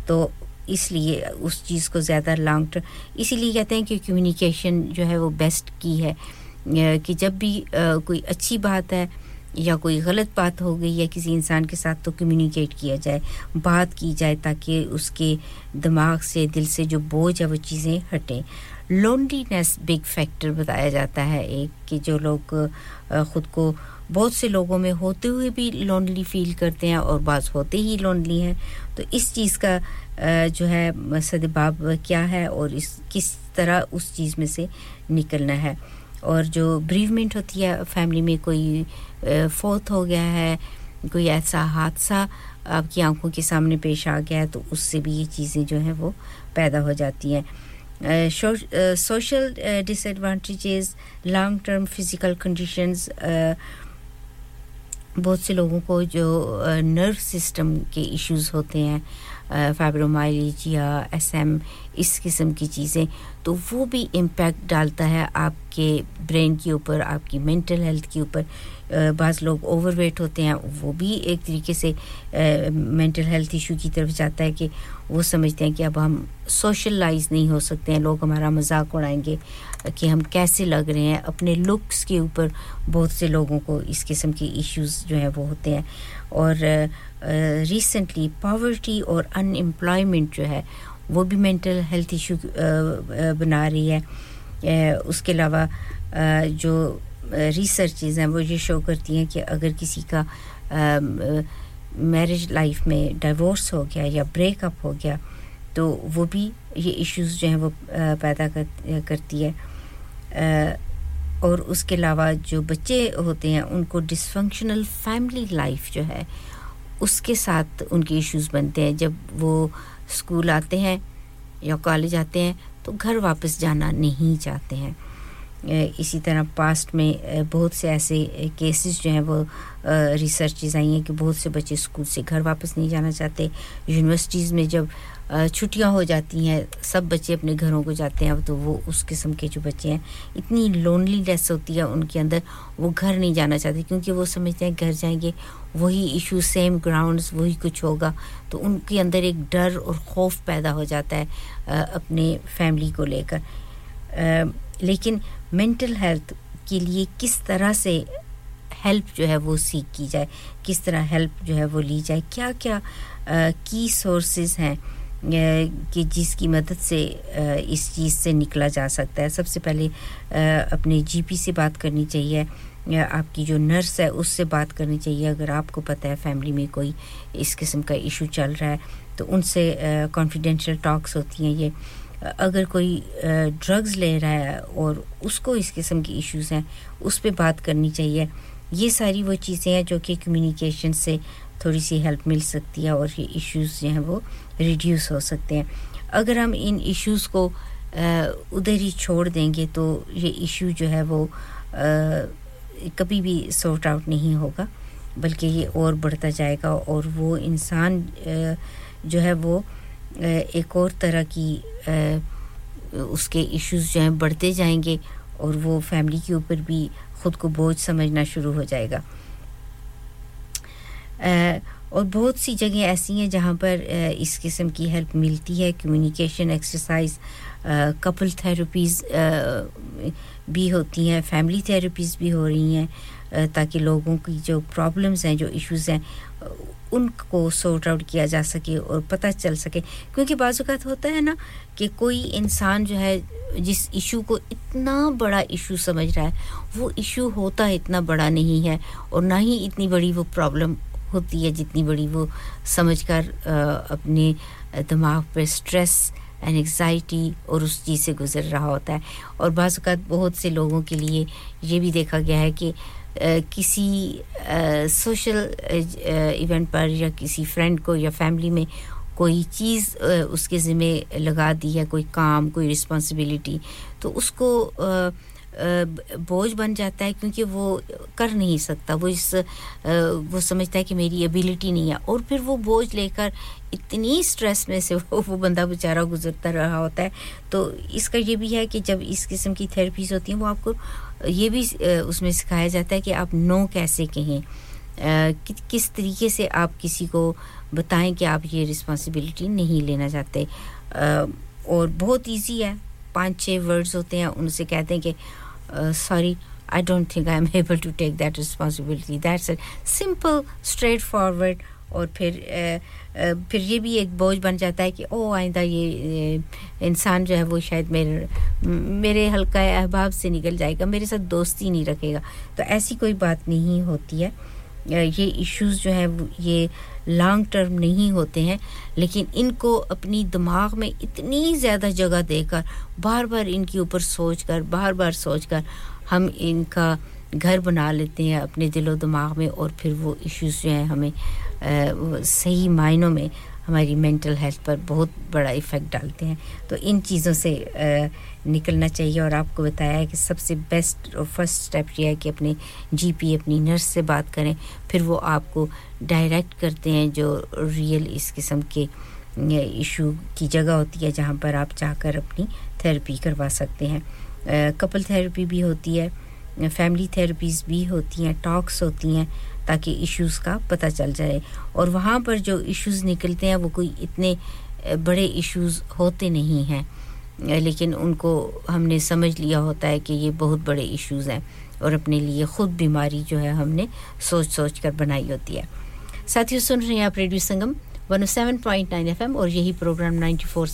तो इसलिए उस चीज़ को ज़्यादा लॉन्ग टर्म इसीलिए कहते हैं कि कम्युनिकेशन जो है वो बेस्ट की है कि जब भी आ, कोई अच्छी बात है या कोई गलत बात हो गई या किसी इंसान के साथ तो कम्युनिकेट किया जाए बात की जाए ताकि उसके दिमाग से दिल से जो बोझ है वो चीज़ें हटें लोनलीनेस बिग फैक्टर बताया जाता है एक कि जो लोग ख़ुद को बहुत से लोगों में होते हुए भी लोनली फील करते हैं और बात होते ही लोनली हैं तो इस चीज़ का जो है सदबाब क्या है और इस किस तरह उस चीज़ में से निकलना है और जो ब्रीवमेंट होती है फैमिली में कोई फोर्थ हो गया है कोई ऐसा हादसा आपकी आंखों के सामने पेश आ गया है तो उससे भी ये चीज़ें जो हैं वो पैदा हो जाती हैं social disadvantages long term physical conditions बहुत से लोगों को जो नर्व सिस्टम के इश्यूज होते हैं फाइब्रोमायल्जिया एसएम इस किस्म की चीज़ें तो वो भी इम्पैक्ट डालता है आपके ब्रेन के ऊपर आपकी मेंटल हेल्थ के ऊपर बाज़ लोग ओवरवेट होते हैं वो भी एक तरीके से मेंटल हेल्थ इशू की तरफ जाता है कि वो समझते हैं कि अब हम सोशलाइज नहीं हो सकते हैं, लोग हमारा मजाक उड़ाएंगे कि हम कैसे लग रहे हैं अपने लुक्स के ऊपर। बहुत से लोगों को इस किस्म के इश्यूज जो हैं वो होते हैं। और रिसेंटली पॉवर्टी और अनएम्प्लॉयमेंट जो है वो भी मेंटल हेल्थ इशू बना रही है। उसके अलावा जो रिसर्चेज हैं वो ये शो करती हैं कि अगर किसी का मैरिज लाइफ में डिवोर्स हो गया या ब्रेकअप हो गया तो वो भी ये इश्यूज जो हैं वो पैदा कर, करती है। और उसके अलावा जो बच्चे होते हैं उनको डिसफंक्शनल फैमिली लाइफ जो है उसके साथ उनके इश्यूज बनते हैं। जब वो स्कूल आते हैं या कॉलेज आते हैं तो घर वापस जाना नहीं चाहते हैं। इसी तरह पास्ट में बहुत से ऐसे केसेस जो हैं वो रिसर्चेज आई हैं कि बहुत से बच्चे स्कूल से घर वापस नहीं जाना चाहते। यूनिवर्सिटीज़ में जब छुट्टियां हो जाती हैं सब बच्चे अपने घरों को जाते हैं, तो वो उस किस्म के जो बच्चे हैं इतनी लोनलीनेस होती है उनके अंदर, वो घर नहीं जाना चाहते क्योंकि वो समझते हैं घर जाएंगे वही इशू सेम ग्राउंड्स वही कुछ होगा। तो उनके अंदर एक डर और खौफ पैदा हो जाता है अपने फैमिली को लेकर। लेकिन मेंटल हेल्थ के लिए किस तरह से हेल्प जो है वो सीख की जाए, किस तरह हेल्प जो है वो ली जाए, क्या क्या की सोर्सेज हैं कि जिसकी मदद से आ, इस चीज़ से निकला जा सकता है। सबसे पहले आ, अपने जीपी से बात करनी चाहिए या आपकी जो नर्स है उससे बात करनी चाहिए। अगर आपको पता है फैमिली में कोई इस किस्म का इशू चल रहा है तो उनसे कॉन्फिडेंशियल टॉक्स होती हैं ये। अगर कोई ड्रग्स ले रहा है और उसको इस किस्म के इश्यूज हैं उस पे बात करनी चाहिए। ये सारी वो चीज़ें हैं जो कि कम्युनिकेशन से थोड़ी सी हेल्प मिल सकती है और ये इश्यूज जो हैं वो रिड्यूस हो सकते हैं। अगर हम इन इश्यूज को उधर ही छोड़ देंगे तो ये इश्यू जो है वो कभी भी सॉर्ट आउट नहीं होगा, बल्कि ये और बढ़ता जाएगा और वो इंसान जो है वो एक और तरह की उसके इश्यूज जो हैं बढ़ते जाएंगे और वो फैमिली के ऊपर भी ख़ुद को बोझ समझना शुरू हो जाएगा। और बहुत सी जगह ऐसी हैं जहाँ पर इस किस्म की हेल्प मिलती है। कम्युनिकेशन एक्सरसाइज, कपल थेरेपीज़ भी होती हैं, फैमिली थेरेपीज़ भी हो रही हैं ताकि लोगों की जो प्रॉब्लम्स हैं जो इश्यूज़ हैं उनको सॉर्ट आउट किया जा सके और पता चल सके। क्योंकि बाज़ औक़ात होता है ना कि कोई इंसान जो है जिस इशू को इतना बड़ा इशू समझ रहा है वो इशू होता इतना बड़ा नहीं है और ना ही इतनी बड़ी वो प्रॉब्लम होती है जितनी बड़ी वो समझकर अपने दिमाग पर स्ट्रेस एंड एंग्जाइटी और उस चीज़ से गुजर रहा होता है। और बाज़ औक़ात बहुत से लोगों के लिए ये भी देखा गया है कि Uh, किसी सोशल uh, इवेंट uh, पर या किसी फ्रेंड को या फैमिली में कोई चीज़ uh, उसके ज़िम्मे लगा दी है, कोई काम कोई रिस्पॉन्सिबिलिटी, तो उसको uh, uh, बोझ बन जाता है क्योंकि वो कर नहीं सकता, वो इस uh, वो समझता है कि मेरी एबिलिटी नहीं है। और फिर वो बोझ लेकर इतनी स्ट्रेस में से वो, वो बंदा बेचारा गुजरता रहा होता है। तो इसका ये भी है कि जब इस किस्म की थेरेपीज होती हैं वो आपको ये भी उसमें सिखाया जाता है कि आप नो कैसे कहें, कि, किस तरीके से आप किसी को बताएं कि आप ये रिस्पॉन्सिबिलिटी नहीं लेना चाहते। और बहुत इजी है, पांच छह वर्ड्स होते हैं, उनसे कहते हैं कि sorry I don't think I am able to take that responsibility, that's it, simple straightforward. और फिर आ, फिर ये भी एक बोझ बन जाता है कि ओ आइंदा ये इंसान जो है वो शायद मेरे मेरे हल्का अहबाब से निकल जाएगा, मेरे साथ दोस्ती नहीं रखेगा। तो ऐसी कोई बात नहीं होती है। ये इश्यूज जो है ये लॉन्ग टर्म नहीं होते हैं, लेकिन इनको अपनी दिमाग में इतनी ज़्यादा जगह देकर बार बार इनके ऊपर सोच कर बार बार सोच कर हम इनका घर बना लेते हैं अपने दिलो दिमाग में। और फिर वो इश्यूज जो हैं हमें आ, सही मायनों में हमारी मेंटल हेल्थ पर बहुत बड़ा इफ़ेक्ट डालते हैं। तो इन चीज़ों से आ, निकलना चाहिए। और आपको बताया है कि सबसे बेस्ट और फर्स्ट स्टेप ये है कि अपने जीपी अपनी नर्स से बात करें, फिर वो आपको डायरेक्ट करते हैं जो रियल इस किस्म के इशू की जगह होती है जहाँ पर आप जाकर अपनी थेरेपी करवा सकते हैं। आ, कपल थेरेपी भी होती है, फैमिली थेरेपीज भी होती हैं, टॉक्स होती हैं, ताकि इश्यूज का पता चल जाए और वहां पर जो इश्यूज निकलते हैं वो कोई इतने बड़े इश्यूज होते नहीं हैं, लेकिन उनको हमने समझ लिया होता है कि ये बहुत बड़े इश्यूज हैं और अपने लिए खुद बीमारी जो है हमने सोच-सोच कर बनाई होती है। साथियों, सुन रहे हैं आप radio Sangam one oh seven point nine F M और यही programme ninety-four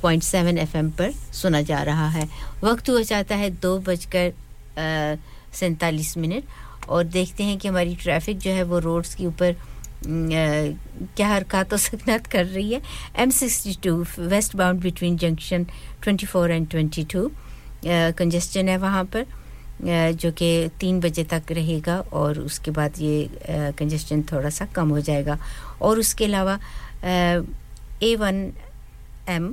point seven F M पर सुना जा रहा है। वक्त हो जाता है दो बजकर सैंतालीस मिनट और देखते हैं कि हमारी ट्रैफिक जो है वो रोड्स के ऊपर क्या हरकत और सकनत कर रही है। M sixty-two westbound between junction twenty-four and twenty-two congestion है वहां पर जो कि तीन बजे तक रहेगा और उसके बाद ये कंजेस्शन थोड़ा सा कम हो जाएगा। और उसके अलावा A one M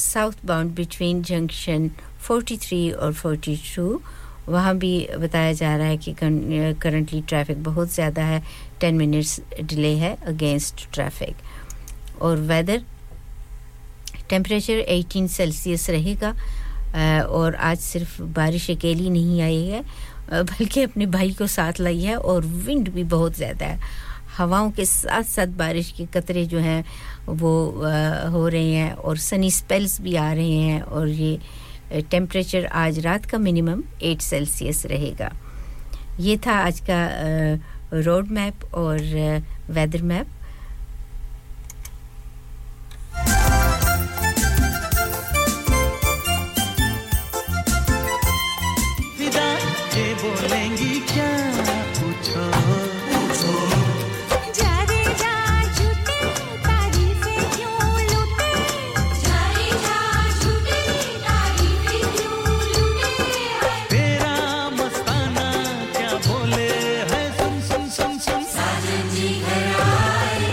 southbound between junction forty-three और forty-two वहाँ भी बताया जा रहा है कि करंटली ट्रैफिक बहुत ज़्यादा है, ten मिनट्स डिले है अगेंस्ट ट्रैफिक। और वेदर टेम्परेचर eighteen सेल्सियस रहेगा और आज सिर्फ बारिश अकेली नहीं आई है बल्कि अपने भाई को साथ लाई है और विंड भी बहुत ज़्यादा है। हवाओं के साथ साथ बारिश के कतरे जो हैं वो हो रहे हैं और सनी स्पेल्स भी आ रहे हैं और ये टेम्परेचर आज रात का मिनिमम eight सेल्सियस रहेगा। ये था आज का रोड मैप और वेदर मैप। विदा ये बोलेंगी क्या पूछो पूछो जा रे जा झूठे तारीफे क्यों लूटे जा रे जा झूठे तारीफे क्यों लूटे तेरा मस्ताना क्या बोले है सुन सुन सुन सुन साजन जी घर आए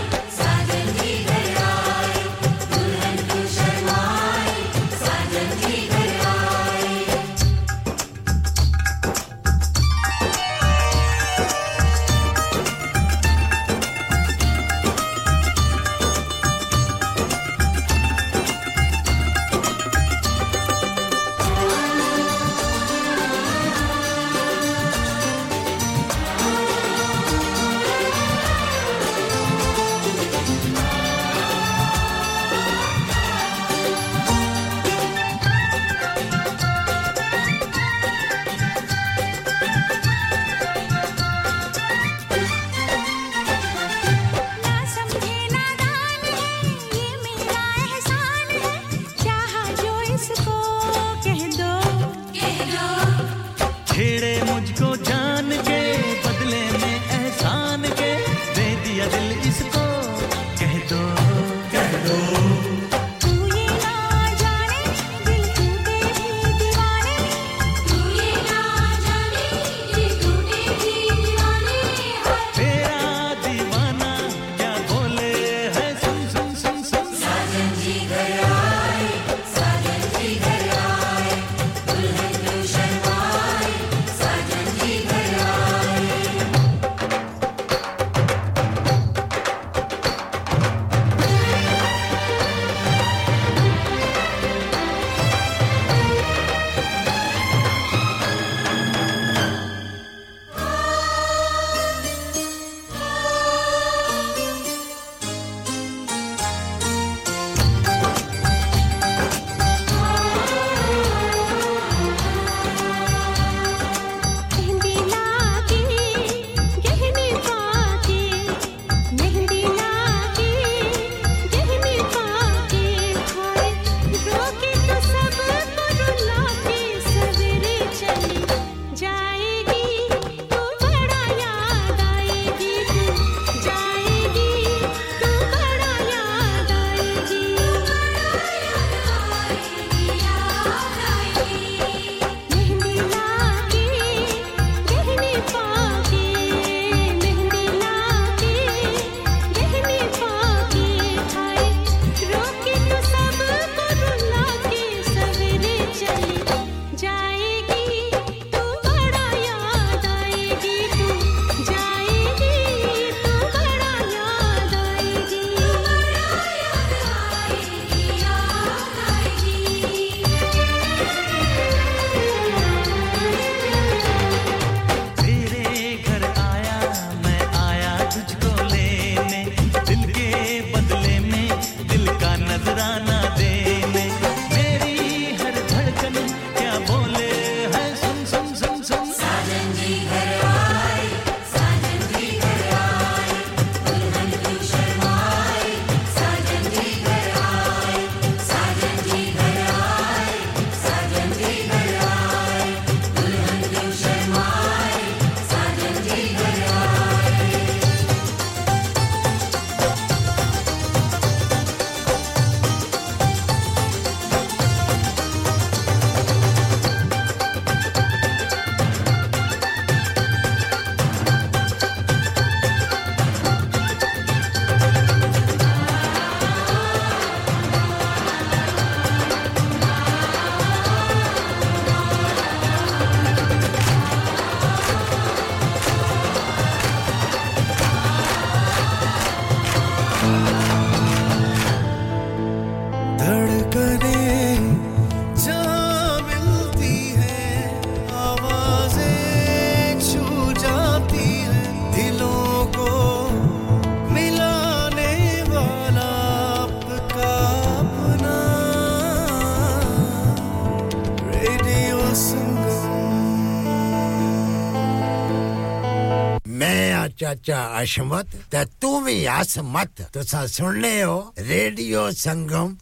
Chacha Ashmat ta tumi asmat tusa sunne ho Radio Sangam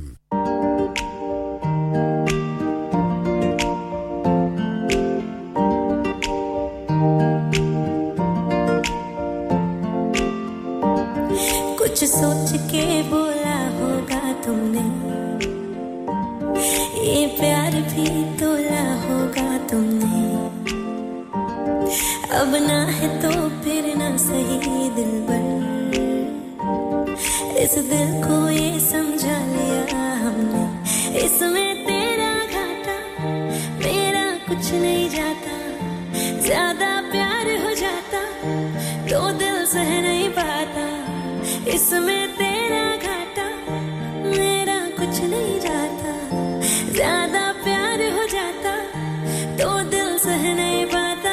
one oh seven point nine F M कुछ सोच के बोला होगा तुमने ये प्यार भी तोला होगा तुमने अब ना है तो फिर ना सही दिल पर इस दिल को ये समझा लिया हमने इसमें तेरा घाटा मेरा कुछ नहीं जाता ज्यादा प्यार हो जाता तो दिल सह नहीं पाता इसमें तेरा घाटा मेरा कुछ नहीं जाता ज्यादा प्यार हो जाता तो दिल सह नहीं पाता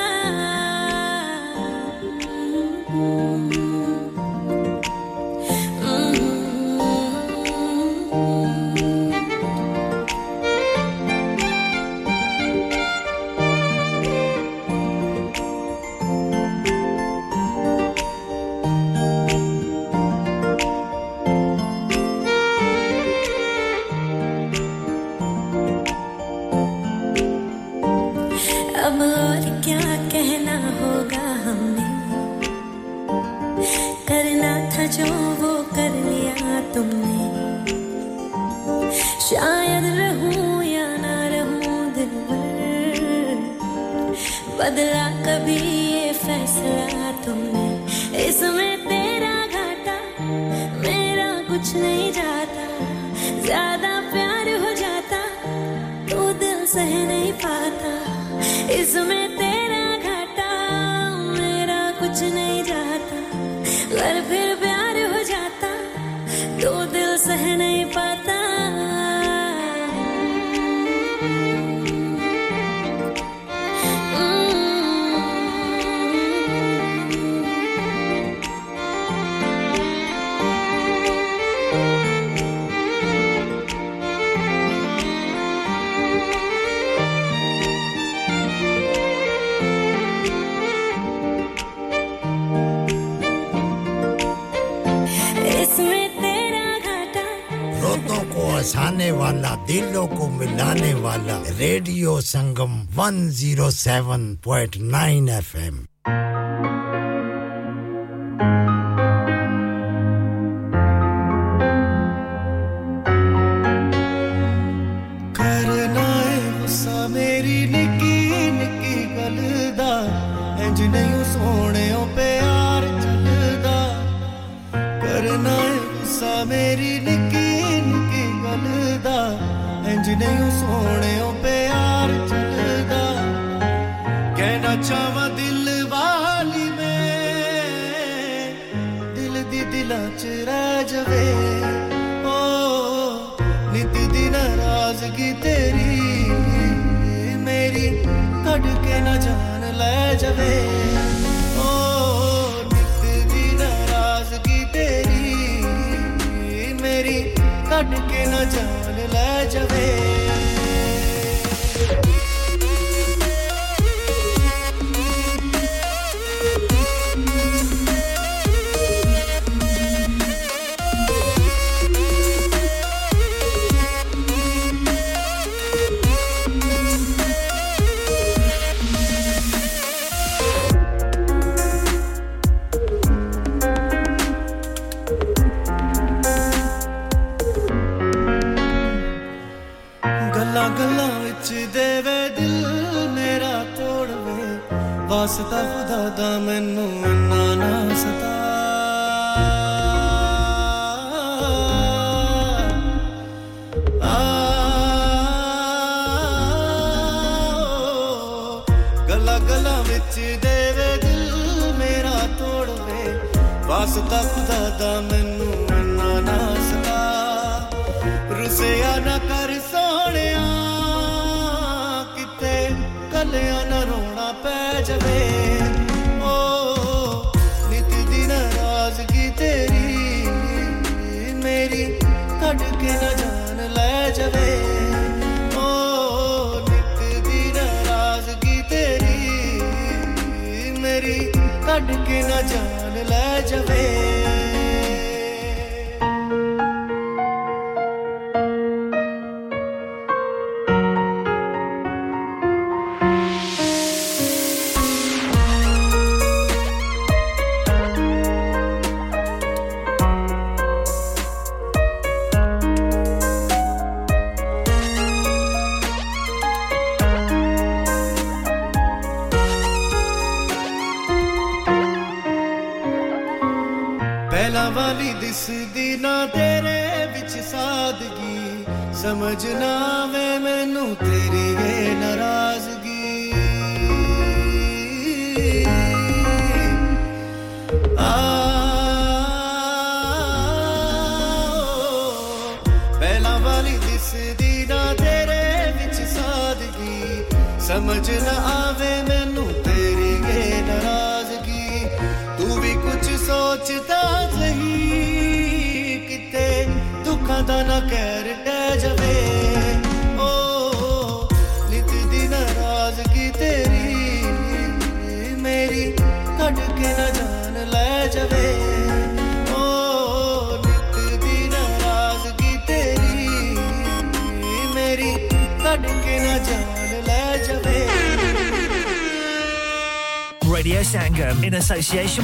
बदला कभी ये फैसला तुमने इसमें तेरा घाटा मेरा कुछ नहीं जाता ज्यादा प्यार हो जाता तो दिल सह नहीं पाता इसमें तेरा घाटा मेरा कुछ नहीं जाता अगर फिर प्यार हो जाता तो दिल सह नहीं पाता आने वाला दिलों को मिलाने वाला radio Sangam one oh seven point nine F M छड़ के ना जान ले जावे Association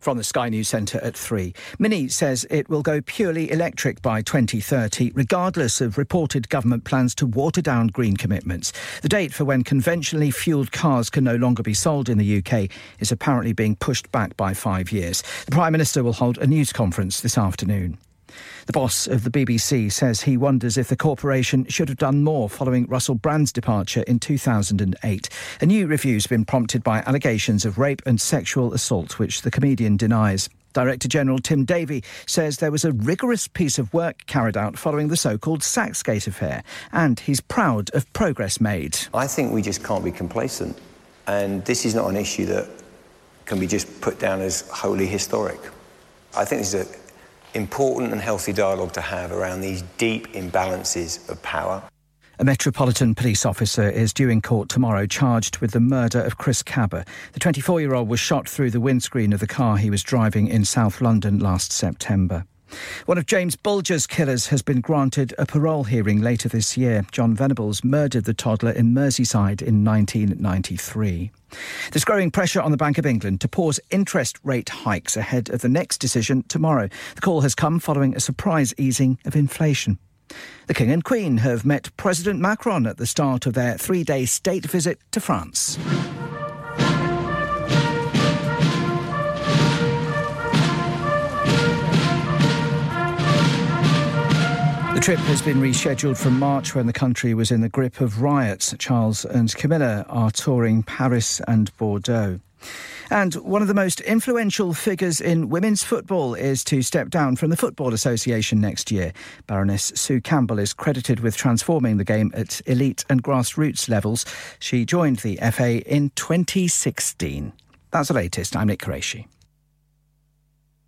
From the Sky News Centre at three. Mini says it will go purely electric by twenty thirty, regardless of reported government plans to water down green commitments. The date for when conventionally fuelled cars can no longer be sold in the U K is apparently being pushed back by five years. The Prime Minister will hold a news conference this afternoon. The boss of the B B C says he wonders if the corporation should have done more following Russell Brand's departure in two thousand eight. A new review's been prompted by allegations of rape and sexual assault, which the comedian denies. Director General Tim Davie says there was a rigorous piece of work carried out following the so-called Saxgate affair, and he's proud of progress made. I think we just can't be complacent, and this is not an issue that can be just put down as wholly historic. I think this is a important and healthy dialogue to have around these deep imbalances of power. A Metropolitan Police officer is due in court tomorrow, charged with the murder of Chris Cabba. The twenty-four-year-old was shot through the windscreen of the car he was driving in South London last September. One of James Bulger's killers has been granted a parole hearing later this year. John Venables murdered the toddler in Merseyside in nineteen ninety-three. There's growing pressure on the Bank of England to pause interest rate hikes ahead of the next decision tomorrow. The call has come following a surprise easing of inflation. The King and Queen have met President Macron at the start of their three-day state visit to France. The trip has been rescheduled from March, when the country was in the grip of riots. Charles and Camilla are touring Paris and Bordeaux. And one of the most influential figures in women's football is to step down from the Football Association next year. Baroness Sue Campbell is credited with transforming the game at elite and grassroots levels. She joined the F A in twenty sixteen. That's the latest. I'm Nick Qureshi.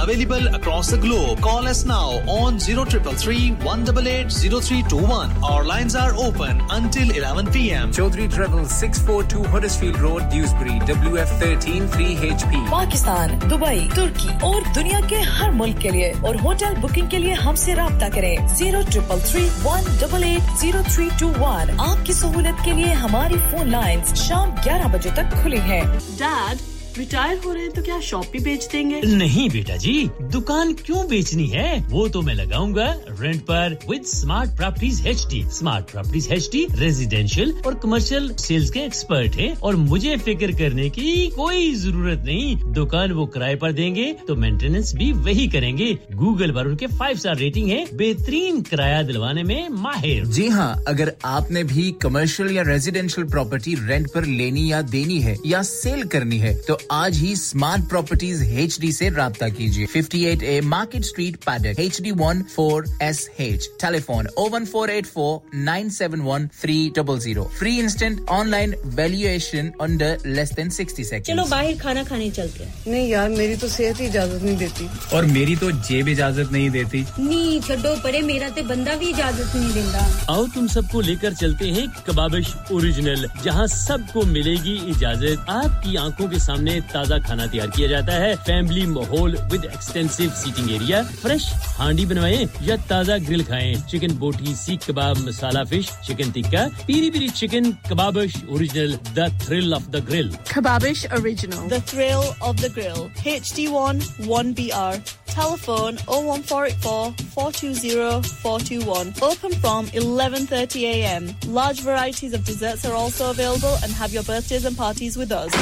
available across the globe. Call us now on zero triple three, one eight eight, zero three two one. Our lines are open until eleven p m. Chaudhary Travel, six forty-two Huddersfield Road, Dewsbury, W F thirteen three H P. Pakistan, Dubai. Dubai, तुर्की और दुनिया के हर मुल्क के लिए और hotel booking के लिए हमसे राब्ता करें zero three three one eight eight zero three two one. आपकी सहूलियत के लिए हमारी फोन लाइंस शाम eleven बजे तक खुली हैं। डैड रिटायर हो रहे हैं तो क्या शॉप भी बेच देंगे? नहीं बेटा जी, दुकान क्यों बेचनी है? वो तो मैं लगाऊंगा रेंट पर with smart properties HD. Smart properties HD residential और कमर्शियल सेल्स के एक्सपर्ट हैं और मुझे फिक्र करने की कोई जरूरत नहीं। दुकान वो किराए पर देंगे तो मेंटेनेंस भी वही करेंगे। गूगल पर उनके five स्टार रेटिंग है, बेहतरीन किराया दिलवाने में माहिर। जी हां, अगर आपने भी कमर्शियल या रेजिडेंशियल प्रॉपर्टी रेंट पर लेनी या देनी है या सेल करनी है तो आज ही स्मार्ट प्रॉपर्टीज एचडी से राब्ता कीजिए। fifty-eight A market street Paddock H D one four S H। Telephone zero one four eight four nine seven one three zero zero। Free instant online valuation under less than sixty seconds. चलो बाहर खाना खाने चलते हैं। नहीं यार, मेरी तो सेहत ही इजाजत नहीं देती। और मेरी तो जेब इजाजत नहीं देती। नहीं छोड़ो परे, मेरा तो बंदा भी इजाजत नहीं देता। आओ तुम सबको लेकर चलते हैं कबाबिश ओरिजिनल, जहां सबको मिलेगी इजाजत। आपकी आंखों के सामने ताजा खाना तैयार किया जाता है। फैमिली माहौल with extensive seating area. Fresh handi बनवाएं या ताजा ग्रिल खाएं। Chicken boti, seekh kebab, masala fish, chicken tikka, piri piri chicken. Kababish original, the thrill of the grill. Kababish original, the thrill of the grill. H D one one B R। Telephone zero one four eight four four two zero four two one. Open from eleven thirty A M. Large varieties of desserts are also available, and have your birthdays and parties with us.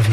Have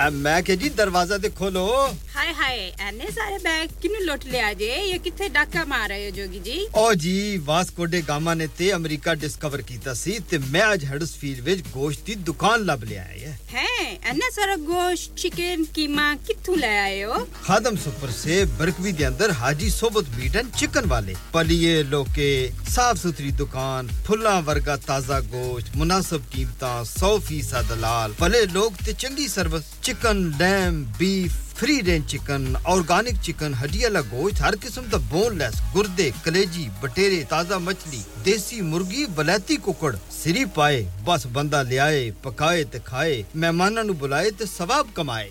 अम्मा के जी दरवाजा दे खोलो। हाय हाय, एने सारे bag किनु लोट ले आजे, ये किथे डाका मार रहे हो जोगी जी? ओ जी, वास्को डे गामा ने ते अमेरिका डिस्कवर कीता सी ते मैं आज हेडर्सफील्ड विच गोश्त दी दुकान लब ले आया है। हैं, एने सारा गोश्त, चिकन, कीमा किथु ले आए हो? खादम सुपर सेफ बरकवी दे अंदर हाजी सोबत मीट एंड चिकन वाले। पलिए लोके साफ सुथरी दुकान, फुल्ला वर्गा ताजा गोश्त, मुनासिब कीमतां, one hundred percent हलाल। भले लोग ते चंगी service. Chicken, lamb, beef, free range chicken, organic chicken, हड्डियाला गोश्त, हर किस्म दा boneless, गुर्दे, कलेजी, बटेरे, ताजा मछली, देसी मुर्गी, बलाती कुकड़, सिरी पाए, बस बंदा ले आए, पकाए ते खाए, मेहमानां नु बुलाए ते सवाब कमाए।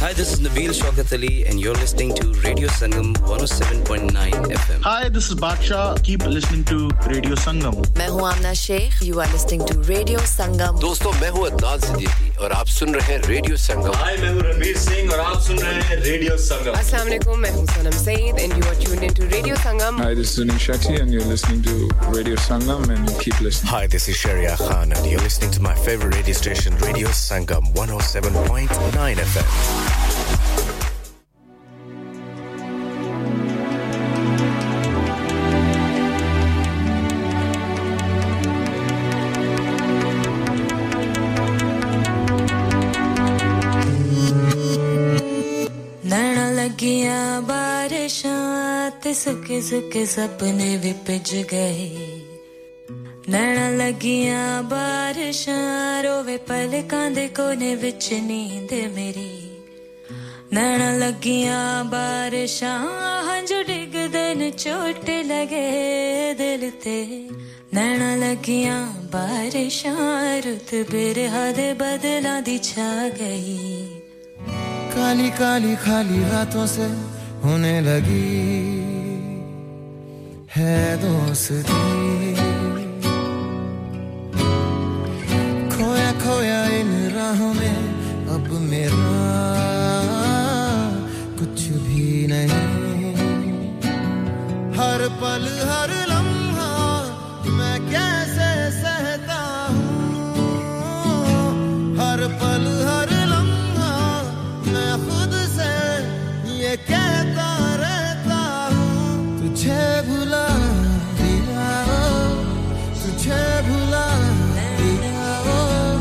Hi, this is Nabeel Shaukat Ali and you're listening to Radio Sangam one oh seven point nine F M. Hi, this is Bakhsha. Keep listening to Radio Sangam. मैं हूँ Amna Sheikh. You are listening to Radio Sangam. दोस्तों, मैं हूँ अदनान सिद्दीकी और आप सुन रहे हैं Radio Sangam. Hi, मैं हूँ रणवीर सिंह और आप सुन रहे हैं Radio Sangam. Assalamu alaikum. मैं हूँ सनम Saeed and you are tuned into Radio Sangam. Hi, this is Zunin Shati and you're listening to Radio Sangam and you keep listening. Hi, this is Sharia Khan and you're listening to my favorite radio station Radio Sangam one oh seven point nine F M. नैना लगियां बारिशां ते सुके सुके सपने भी भिज गए नैना लगियां बारिशां रोवे पलकां दे कोने विच नींद मेरी नैना लगियां बारिशां हंझू डिगदे न चोट लगे दिल ते नैना लगियां बारिशां रुत बिरहा दे बदला दी छा गई काली काली खाली रातों से होने लगी है दोस्ती खोया खोया इन राहों में अब मेरा कुछ भी नहीं हर पल हर लम्हा मैं कैसे सहता हूँ हर पल हर लम्हा मैं खुद से ये कहता रहता हूँ तुझे भुला दिया तुझे भुला Mujer la diya, mujer la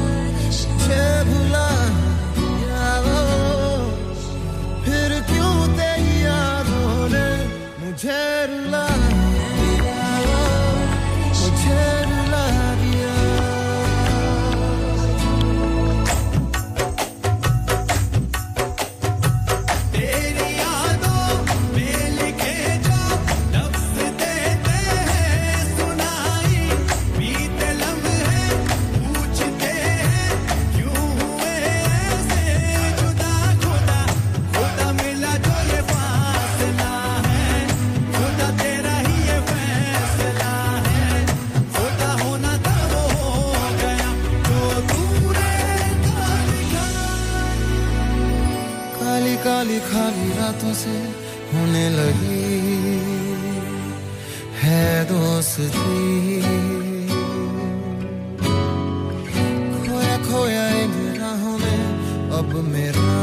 diya. तेरी यादों में लिखे जो लफ्ज़ देते हैं सुनाई बीते लम्हे पूछते हैं क्यों हुए ऐसे जुदा खुदा खुदा मिला जो ये फासला काली खाली रातों से होने लगी है दोस्ती खोया खोया इन राहों में अब मेरा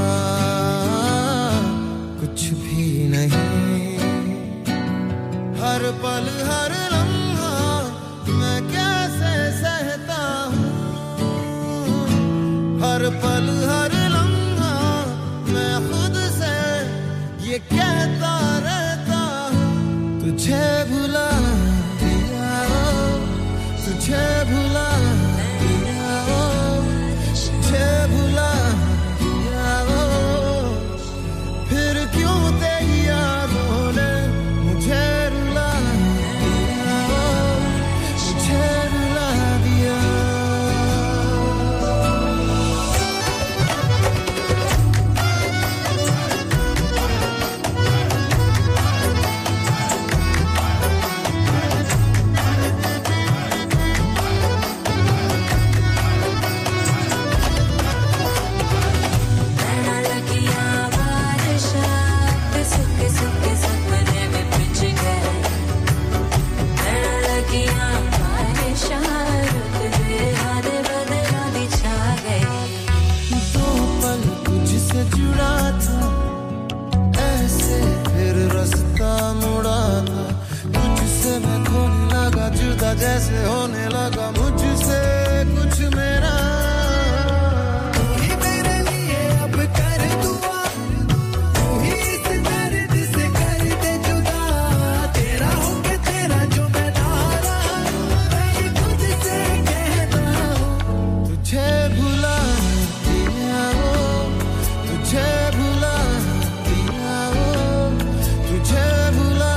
कुछ भी नहीं हर पल हर लम्हा मैं कैसे सहता हूँ हर पल हर ये कहता रहता हूँ तुझे भुला दिया तुझे भुला दिया तुझे भुला दिया फिर क्यों तेरी यादों ने मुझे रुला दिया मुझे रुला दिया जैसे होने लगा मुझसे कुछ मेरा मेरे लिए अब कर दुआ तू ही इस दर्द से कर दे जुदा तेरा होके तेरा जो मैं नारा मैं खुद से कहता हूँ तुझे भुला दिया हो तुझे भुला दिया हो तुझे भुला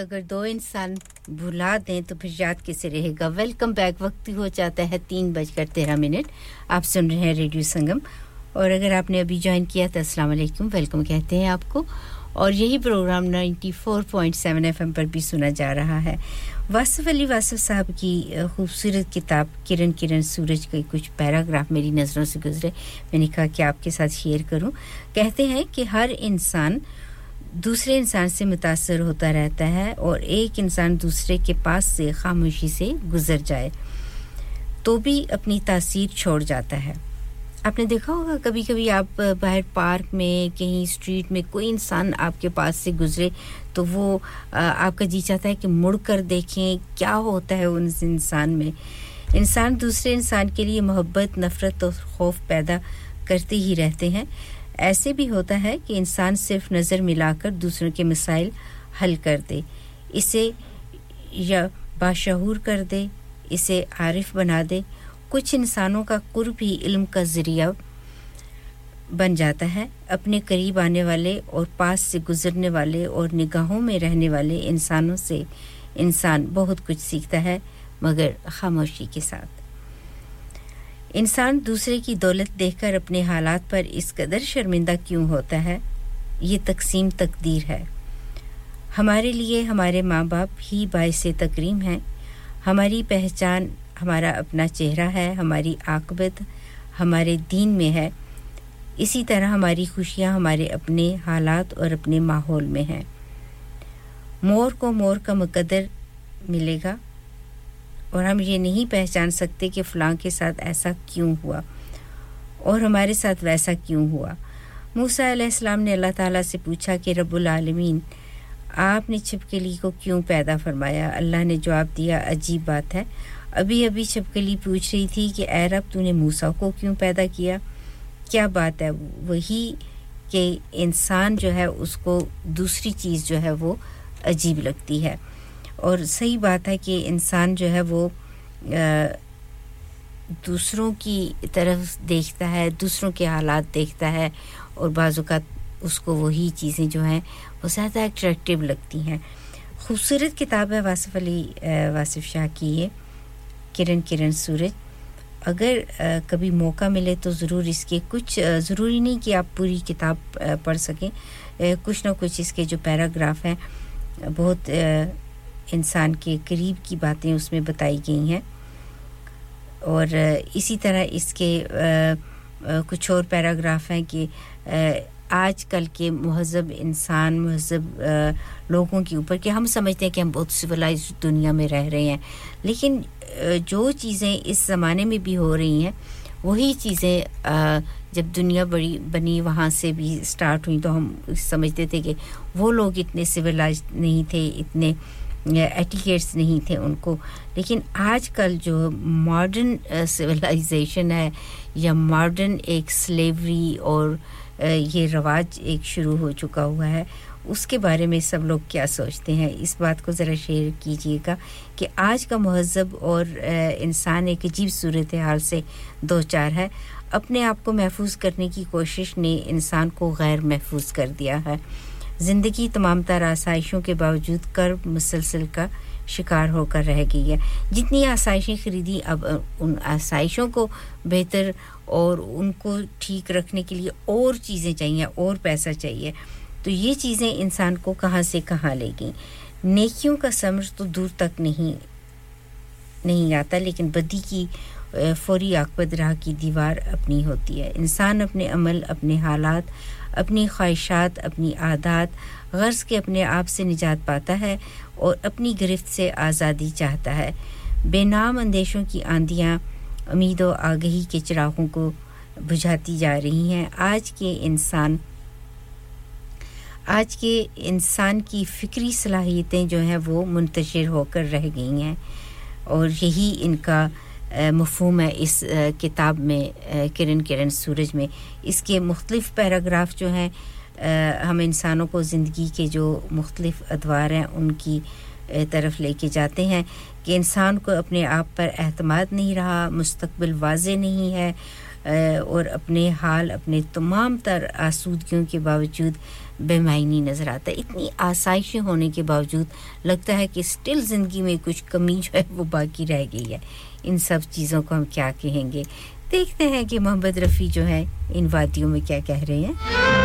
अगर दो इंसान भुला दें तो फिर याद कैसे रहेगा. Welcome back. वक्त हो जाता है तीन बजकर तेरह मिनट. आप सुन रहे हैं रेडियो संगम. और अगर आपने अभी ज्वाइन किया तो अस्सलाम वालेकुम वेलकम कहते हैं आपको. और यही programme ninety four point seven FM पर भी सुना जा रहा है वासिफ अली वासिफ साहब की खूबसूरत किताब किरण किरण सूरज के कुछ पैराग्राफ मेरी नजरों से गुजरे मैंने कहा कि आपके साथ शेयर करूं कहते हैं कि हर इंसान दूसरे इंसान से मुतासर होता रहता है और एक इंसान दूसरे के पास से खामोशी से गुजर जाए तो भी अपनी तासीर छोड़ जाता है आपने देखा होगा कभी-कभी आप बाहर पार्क में कहीं स्ट्रीट में कोई इंसान आपके पास से गुजरे तो वो आपका जी चाहता है कि मुड़कर देखें क्या होता है उस इंसान में इंसान दूसरे इंसान के लिए मोहब्बत नफरत और खौफ पैदा करते ही रहते हैं ऐसे भी होता है कि इंसान सिर्फ नजर मिलाकर दूसरों के मसाइल हल कर दे इसे या बाशऊर कर दे इसे आरिफ बना दे कुछ इंसानों का कुर्ब ही इल्म का जरिया बन जाता है अपने करीब आने वाले और पास से गुजरने वाले और निगाहों में रहने वाले इंसानों से इंसान बहुत कुछ सीखता है मगर खामोशी के साथ इंसान दूसरे की दौलत देखकर अपने हालात पर इस कदर शर्मिंदा क्यों होता है ये तकसीम तकदीर है हमारे लिए हमारे मां-बाप ही बायसे तकरीम हैं हमारी पहचान हमारा अपना चेहरा है हमारी आकबत हमारे दीन में है इसी तरह हमारी खुशियां हमारे अपने हालात और अपने माहौल में हैं मोर को मोर का मुकद्दर मिलेगा और हम ये नहीं पहचान सकते कि फलां के साथ ऐसा क्यों हुआ और हमारे साथ वैसा क्यों हुआ मूसा अलैहिस्सलाम ने अल्लाह ताला से पूछा कि रब्बुल आलमीन आपने छिपकली को क्यों पैदा फरमाया अल्लाह ने जवाब दिया अजीब बात है अभी-अभी छिपकली पूछ रही थी कि ऐ रब तूने मूसा को क्यों पैदा किया क्या बात है वही कि इंसान जो है उसको दूसरी चीज़ जो है वो अजीब लगती है और सही बात है कि इंसान जो है वो दूसरों की तरफ देखता है दूसरों के हालात देखता है और बावजूद उसको वही चीज़ें जो हैं वो ज़्यादा अट्रैक्टिव लगती हैं खूबसूरत किताब है वासिफ अली वासिफ शाह की ये किरण किरण सूरज अगर आ, कभी मौका मिले तो ज़रूर इसके कुछ ज़रूरी नहीं कि आप पूरी किताब आ, पढ़ सकें आ, कुछ ना कुछ इसके जो पैराग्राफ हैं बहुत इंसान के करीब की बातें उसमें बताई गई हैं और आ, इसी तरह इसके आ, आ, कुछ और पैराग्राफ हैं कि आ, आज कल के मुहज़ब इंसान मुहज़ब लोगों के ऊपर कि हम समझते हैं कि हम बहुत सिविलाइज्ड दुनिया में रह रहे हैं लेकिन आ, जो चीज़ें इस ज़माने में भी हो रही हैं वही चीज़ें जब दुनिया बड़ी बनी वहाँ से भी स्टार्ट हुई तो हम समझते थे कि वो लोग इतने सिविलाइज्ड नहीं थे इतने एटिकेट्स नहीं थे उनको लेकिन आजकल जो मॉडर्न सिविलाइजेशन है या मॉडर्न एक स्लेवरी और ये रवाज एक शुरू हो चुका हुआ है उसके बारे में सब लोग क्या सोचते हैं इस बात को ज़रा शेयर कीजिएगा कि आज का महज़ब और इंसान एक अजीब सूरत हाल से दो चार है अपने आप को महफूज करने की कोशिश ने इंसान को गैर महफूज कर दिया है ज़िंदगी तमाम तर आसाइशों के बावजूद कर्ब मुसलसल का शिकार होकर रह गई है जितनी आसाइशें खरीदी अब उन आसाइशों को बेहतर और उनको ठीक रखने के लिए और चीज़ें चाहिए और पैसा चाहिए तो ये चीज़ें इंसान को कहाँ से कहाँ ले गई नेकियों का समर तो दूर तक नहीं नहीं आता लेकिन बदी की फौरी आकबद राह की दीवार अपनी होती है इंसान अपने अमल अपने हालात अपनी ख्वाहिशात अपनी आदत गर्ज के अपने आप से निजात पाता है और अपनी गिरफ्त से आज़ादी चाहता है बेनाम अंदेशों की आंधियां उम्मीद और आगही के चिरागों को बुझाती जा रही हैं आज के इंसान आज के इंसान की फ़िक्री सलाहियतें जो हैं वो मुंतशिर होकर रह गई हैं और यही इनका मफ़हूम है इस किताब में किरण किरण सूरज में इसके मुख्तलिफ पैराग्राफ जो हैं हम इंसानों को ज़िंदगी के जो मुख्तलिफ अदवार हैं उनकी तरफ लेके जाते हैं कि इंसान को अपने आप पर एतमाद नहीं रहा मुस्तकबिल वाज़े नहीं है और अपने हाल अपने तमाम तर आसूदगियों के बावजूद बेमायनी नज़र आता है इतनी आसाइशें होने के बावजूद लगता है कि स्टिल ज़िंदगी में कुछ कमी जो है वो बाकी रह गई है इन सब चीज़ों को हम क्या कहेंगे देखते हैं कि मोहम्मद रफ़ी जो है इन वादियों में क्या कह रहे हैं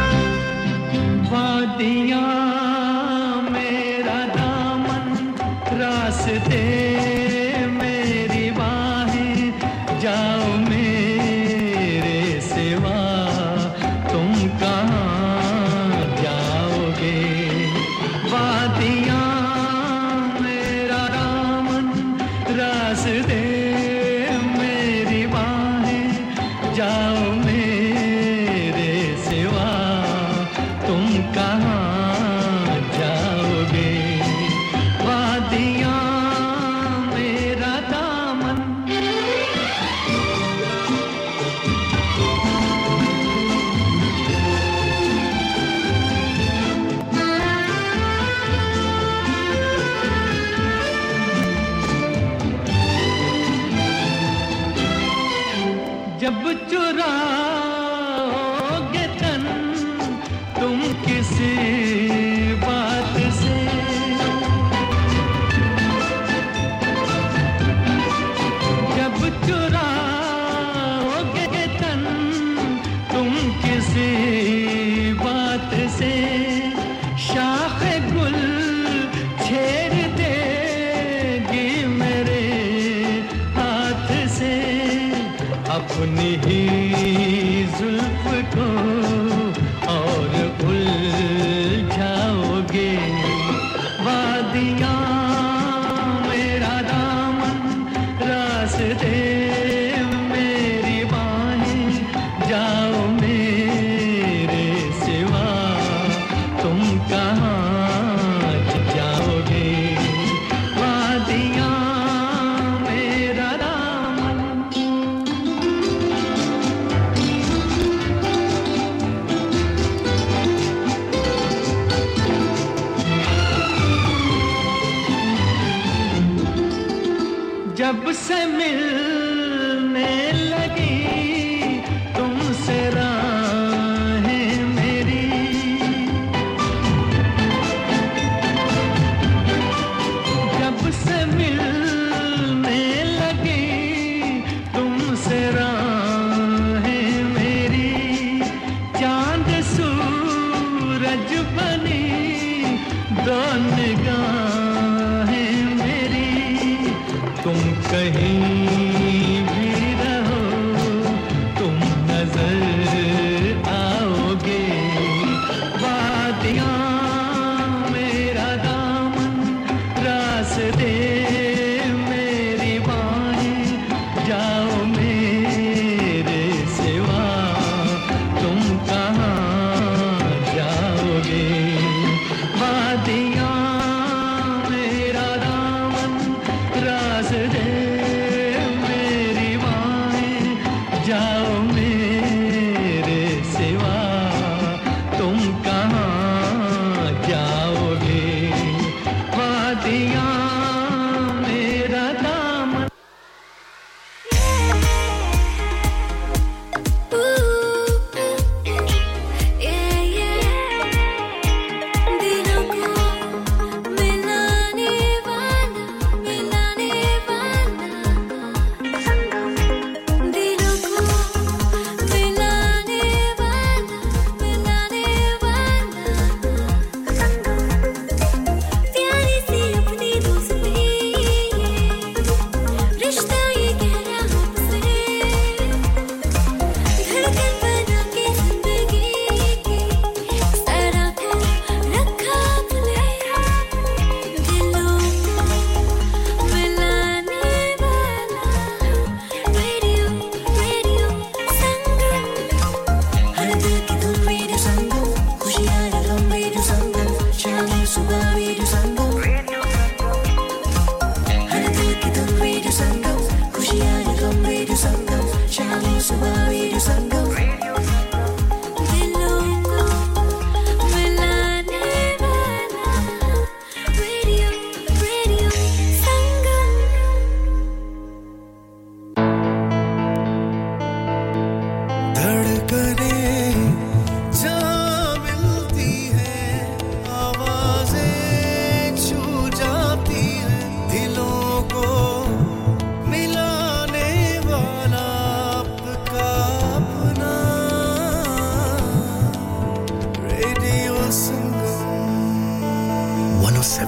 No.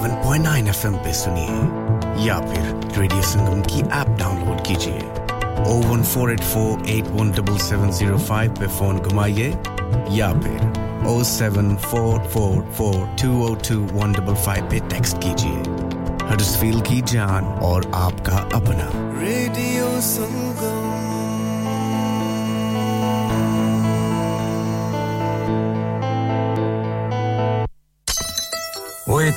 one oh seven point nine FM पे सुनिए या फिर रेडियो संगम की ऐप डाउनलोड कीजिए zero one four eight four eight one seven seven zero five पे फोन घुमाइए या फिर zero seven four four four two zero two one five पे टेक्स्ट कीजिए हरसफील की जान और आपका अपना रेडियो संगम ओए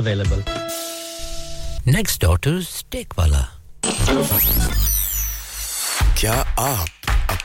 available next door to steak wala kya aap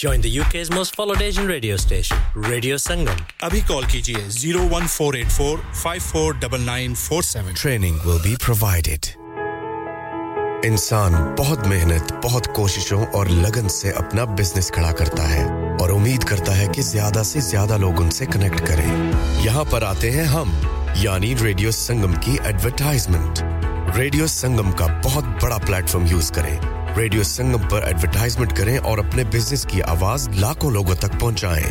Join the U K's most followed Asian radio station, Radio Sangam. Abhi call kijiye zero one four eight four five four nine nine four seven. Training will be provided. इंसान बहुत मेहनत, बहुत कोशिशों और लगन से अपना business खड़ा करता है और उम्मीद करता है कि ज़्यादा से ज़्यादा लोग उनसे कनेक्ट करें। यहाँ पर आते हैं हम, यानी Radio Sangam की एडवर्टाइजमेंट। Radio Sangam का बहुत बड़ा प्लेटफॉर्म यूज़ करें। रेडियो संगम पर एडवर्टाइजमेंट करें और अपने बिजनेस की आवाज लाखों लोगों तक पहुंचाएं।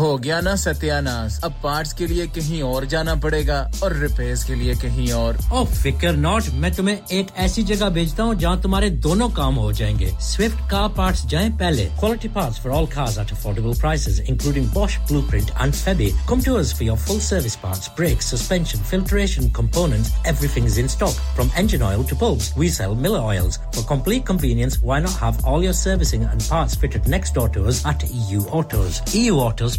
हो गया ना सत्यानाश अब पार्ट्स के लिए कहीं और जाना पड़ेगा और रिपेयर्स के लिए कहीं और ओ फिकर नॉट मैं तुम्हें एक ऐसी जगह भेजता हूं जहां तुम्हारे दोनों काम हो जाएंगे स्विफ्ट कार पार्ट्स जाएं पहले quality parts for all cars at affordable prices including Bosch Blueprint and Febi come to us for your full service parts brakes suspension filtration components everything is in stock from engine oil to bulbs we sell Miller oils for complete convenience why not have all your servicing and parts fitted next door to us at E U Autos E U Autos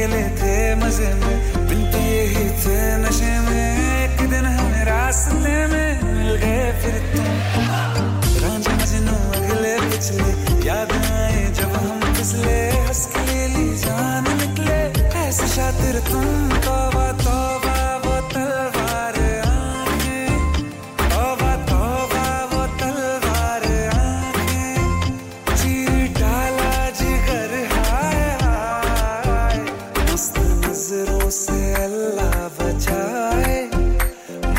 खेले थे मजे में बिन पिए ही थे नशे में एक दिन हम रास्ते में मिल गए फिर तुम रांझे मजनू अगले पिछले याद आए जब हम फिसले हंस के ली जान निकले ऐसे शातिर तुम तौबा तौबा वो तलवार आंखें तौबा तौबा वो तलवार आंखें चीर डाला जिगर हाय हाय मस्त नजरों से अल्लाह बचाए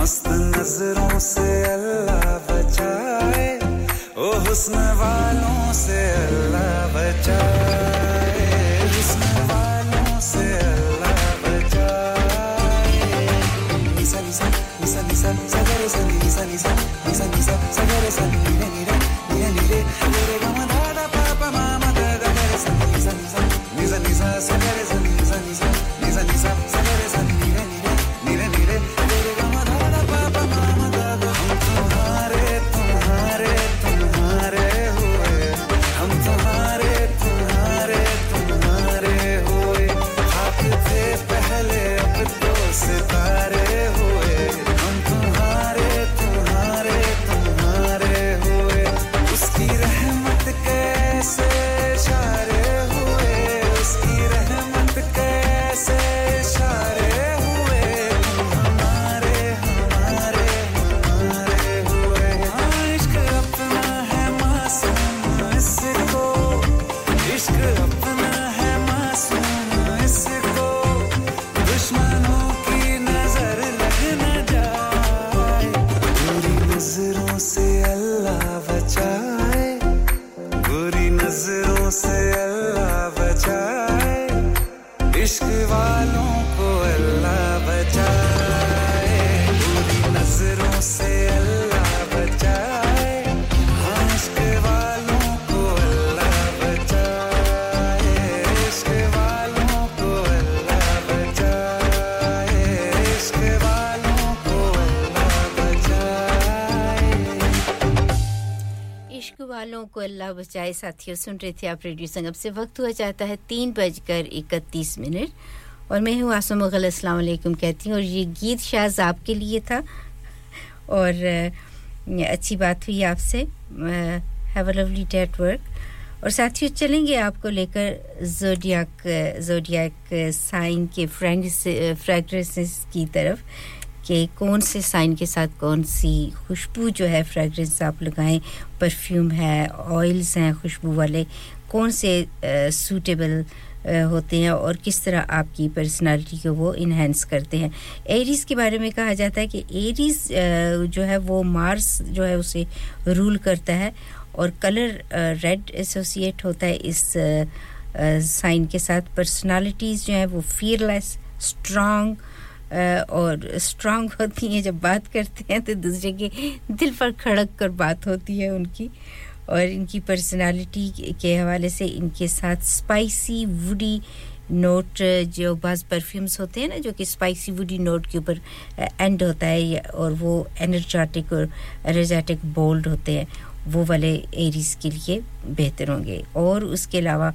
मस्त नजरों से अल्लाह बचाए ओ हुस्न वालों से अल्लाह बचाए हुस्न वालों से अल्लाह बचाए निसा निसा निसा निसा सगरे संगी निसा निसा निसा निसा सगरे संगी नीरे नीरे नीरे नीरे नीरे गमा दादा पापा मामा दादा गरे संगी निसा निसा निसा निसा सगरे संगी निसा निसा निसा निसा सगरे संगी नीरे नीरे नीरे नीरे नीरे गमा दादा पापा मामा दादा हम तुम्हारे तुम्हारे तुम्हारे हुए हम तुम्हारे तुम्हारे तुम्हारे हुए आप थे पहले अब तो सितारे हुए हम तुम्हारे तुम्हारे तुम्हारे हुए उसकी रहमत कैसे इशारे हुए उसकी रहमत कैसे इशारे हुए तुम हमारे हमारे हमारे हुए हाँ, इश्क अपना है मासूम इसको इश्क अपना है मासूम इसको दुश्मनों की नजर लग न जाए बुरी नजरों से अल्लाह बचाए बुरी नजरों से अल्लाह बचाए इश्क वालों को अल्लाह बचाए बुरी नजरों से अल्लाह बचाए हाँ, इश्क वालों को अल्लाह बचाए इश्क वालों को अल्लाह बचाए इश्क वालों को अल्लाह बचाए इश्क वालों को अल्लाह बचाए साथियों सुन रहे थे आप रेडियो संगम से वक्त हुआ चाहता है तीन बजकर इकतीस मिनट और मैं हूँ आसमा उल इस्लाम अलैकुम कहती हूँ और ये गीत शायद आपके लिए था और अ, अच्छी बात हुई आपसे have a lovely day at work और साथियों चलेंगे आपको लेकर ज़ोडियाक ज़ोडियाक साइन के फ्रेग्रेंसेस की तरफ कि कौन से साइन के साथ कौन सी खुशबू जो है फ्रेग्रेंस आप लगाएं परफ्यूम है ऑयल्स हैं खुशबू वाले कौन से सूटेबल होते हैं और किस तरह आपकी पर्सनालिटी को वो इनहेंस करते हैं एरीज के बारे में कहा जाता है कि एरीज जो है वो मार्स जो है उसे रूल करता है और कलर रेड एसोसिएट होता है इस साइन के साथ पर्सनालिटीज़ जो है वो फियरलेस स्ट्रांग और स्ट्रांग होती हैं जब बात करते हैं तो दूसरे के दिल पर खड़क कर बात होती है उनकी और इनकी पर्सनालिटी के हवाले से इनके साथ स्पाइसी वुडी नोट जो बास परफ्यूम्स होते हैं ना जो कि स्पाइसी वुडी नोट के ऊपर एंड होता है और वो एनर्जेटिक और एनर्जेटिक बोल्ड होते हैं वो वाले एरीज के लिए बेहतर होंगे और उसके अलावा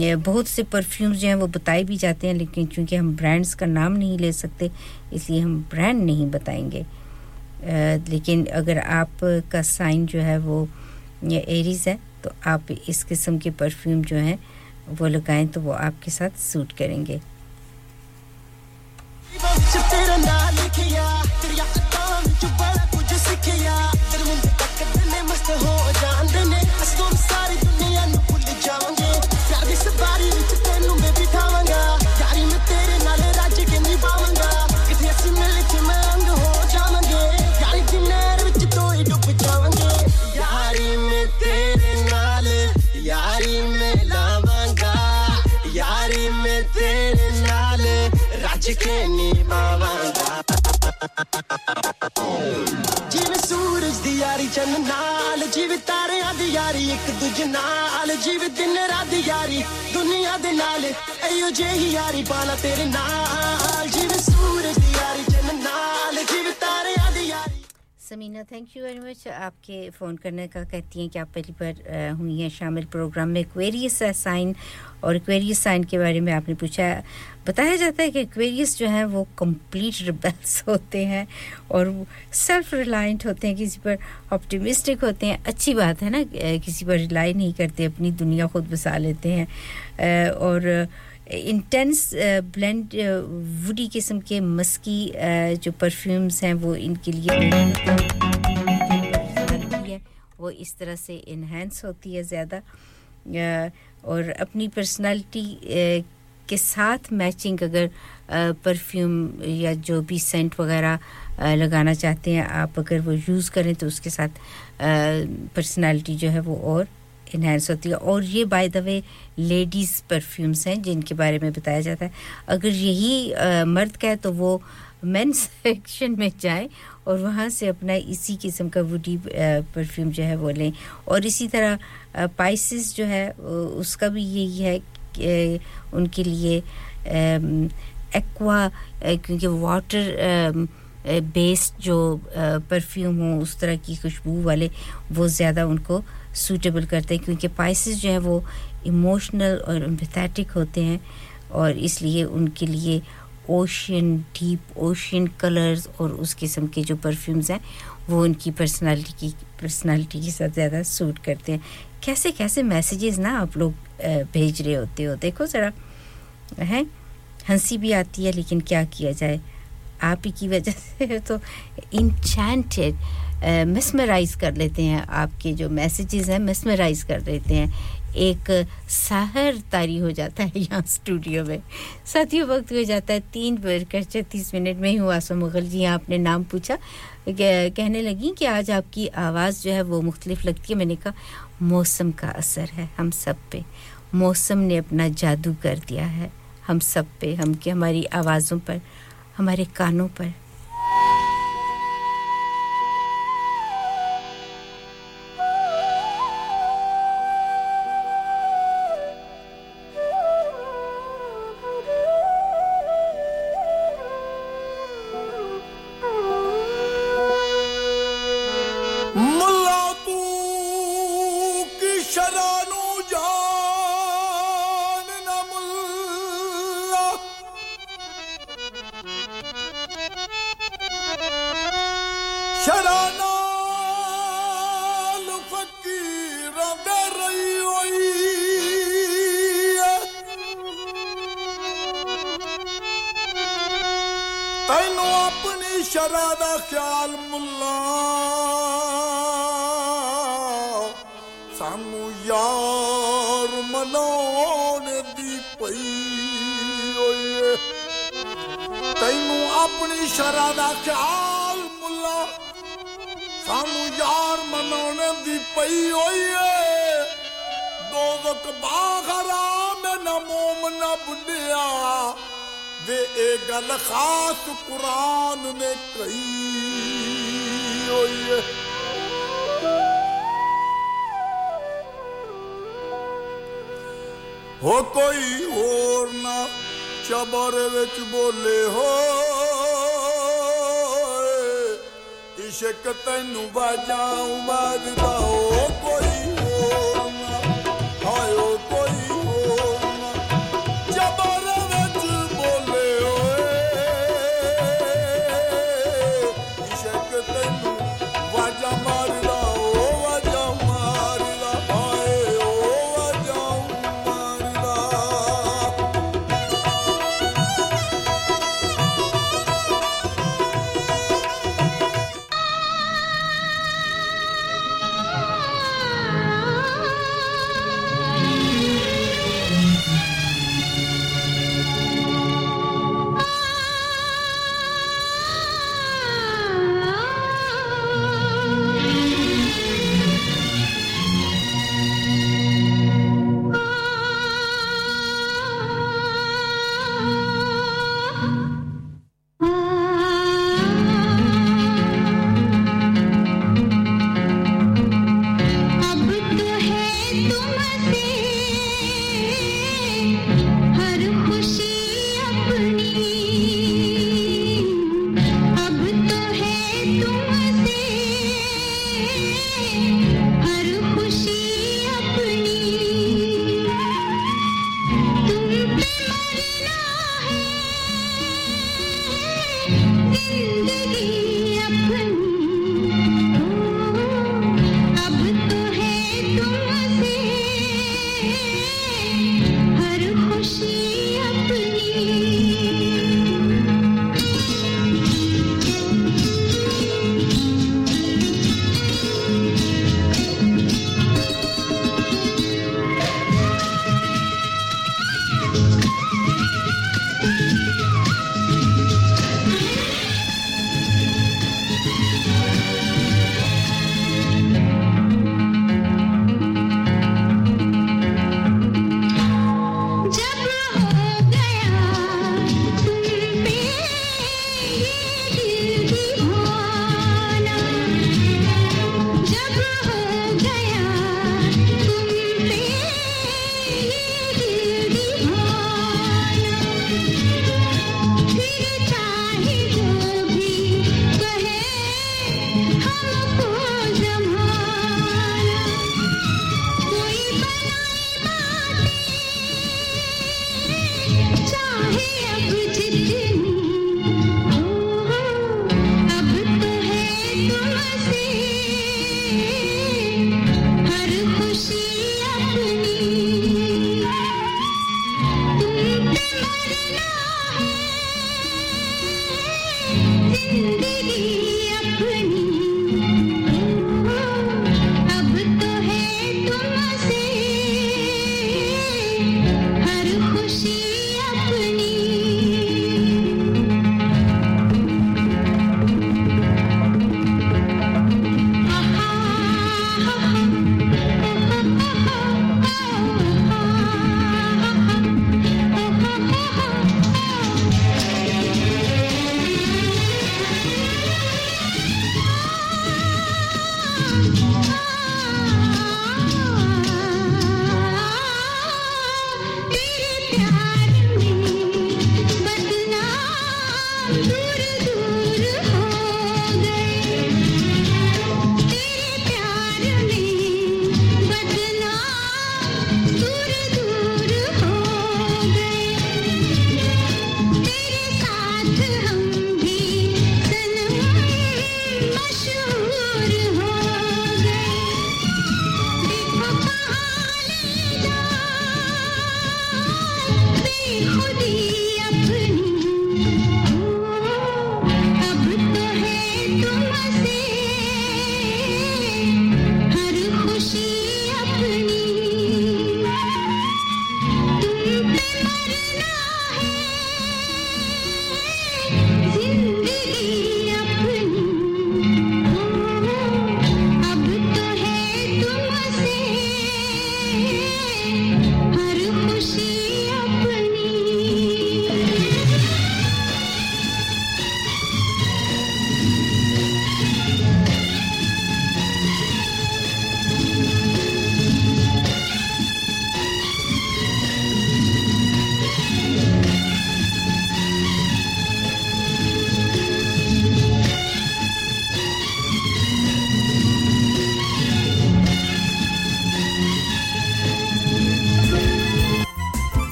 बहुत से परफ्यूम्स जो हैं वो बताए भी जाते हैं लेकिन क्योंकि हम ब्रांड्स का नाम नहीं ले सकते इसलिए हम ब्रांड नहीं बताएंगे लेकिन अगर आप का साइन जो है वो एरीज है तो आप इस किस्म के परफ्यूम जो हैं वो लगाएं तो वो आपके साथ सूट करेंगे Kenny Baba Jeev suraj di yari chan naal jeev tareyan di yari ik dujhe naal jeev din raat di yari duniya de naal ayo jehi yari pala tere naal jeev suraj di yari chan naal jeev tareyan di yari Samina thank you very much आपके phone करने का कहती हैं कि आप पहली बार हुई हैं शामिल प्रोग्राम में क्वेरीज साइन और क्वेरीज साइन के बारे में आपने पूछा बताया जाता है कि क्वेरीज जो हैं वो कंप्लीट रिबेल्स होते हैं और सेल्फ रिलायंट होते हैं किसी पर ऑप्टिमिस्टिक होते हैं अच्छी बात है ना किसी पर रिलाई नहीं करते अपनी दुनिया खुद बसा लेते हैं और इंटेंस ब्लेंड वुडी किस्म के मस्की जो परफ्यूम्स हैं वो इनके लिए वो इस तरह से एनहांस होती है ज़्यादा और अपनी पर्सनालिटी के साथ मैचिंग अगर परफ्यूम या जो भी सेंट वगैरह लगाना चाहते हैं आप अगर वो यूज़ करें तो उसके साथ पर्सनालिटी जो है वो और एनहांस होती है और ये by the way ladies perfumes हैं जिनके बारे में बताया जाता है अगर यही आ, मर्द का है तो वो मेंस सेक्शन में जाए और वहाँ से अपना इसी किस्म का वुडी परफ्यूम जो है वो लें और इसी तरह स्पाइसेस जो है उसका भी यही है कि उनके लिए एक्वा क्योंकि वाटर बेस्ड जो परफ्यूम हो उस तरह की खुशबू वाले वो ज़्यादा उनको सूटेबल करते हैं क्योंकि स्पाइसेस जो है वो इमोशनल और एम्पैथेटिक होते हैं और इसलिए उनके लिए ओशियन डीप ओशियन कलर्स और उस किस्म के जो परफ्यूम्स हैं वो उनकी पर्सनालिटी की पर्सनालिटी के साथ ज़्यादा सूट करते हैं कैसे कैसे मैसेजेस ना आप लोग भेज रहे होते हो देखो ज़रा है हंसी भी आती है लेकिन क्या किया जाए आप ही की वजह से तो इंचेंटेड मिसमराइज कर लेते हैं आपके जो मैसेजेस हैं मिसमराइज कर देते हैं एक सहर तारी हो जाता है यहाँ स्टूडियो में साथियों वक्त हो जाता है तीन बजकर छत्तीस मिनट में ही हुआ आसमा मुगल जी आपने नाम पूछा कहने लगी कि आज आपकी आवाज़ जो है वो मुख्तलिफ लगती है मैंने कहा मौसम का असर है हम सब पे मौसम ने अपना जादू कर दिया है हम सब पे हम के हमारी आवाज़ों पर हमारे कानों पर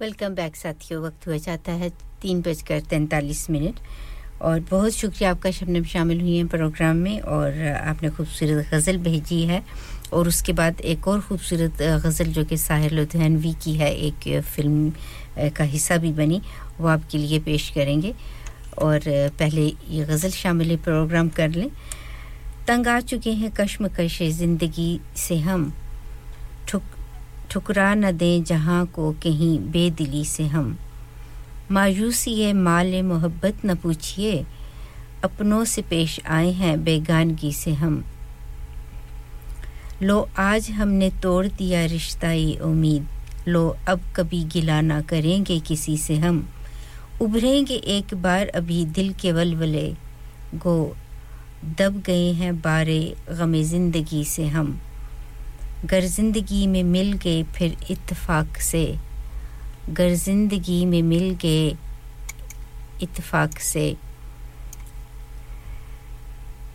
वेलकम बैक साथियों वक्त हो जाता है तीन बजकर तैंतालीस मिनट और बहुत शुक्रिया आपका शबनम शामिल हुई हैं प्रोग्राम में और आपने खूबसूरत गज़ल भेजी है और उसके बाद एक और खूबसूरत गज़ल जो कि साहिर लुधियानवी की है एक फिल्म का हिस्सा भी बनी वो आपके लिए पेश करेंगे और पहले ये गज़ल शामिल प्रोग्राम कर लें तंग आ चुके हैं कश्मकश ज़िंदगी से हम ठुकरा न दें जहां को कहीं बेदिली से हम मायूसी ये माल मोहब्बत न पूछिए अपनों से पेश आए हैं बेगानगी से हम लो आज हमने तोड़ दिया रिश्ताई उम्मीद लो अब कभी गिला ना करेंगे किसी से हम उभरेंगे एक बार अभी दिल के वलवले गो दब गए हैं बारे गम जिंदगी से हम गर जिंदगी में मिल गए फिर इत्तफाक से गर जिंदगी में मिल गए इत्तफाक से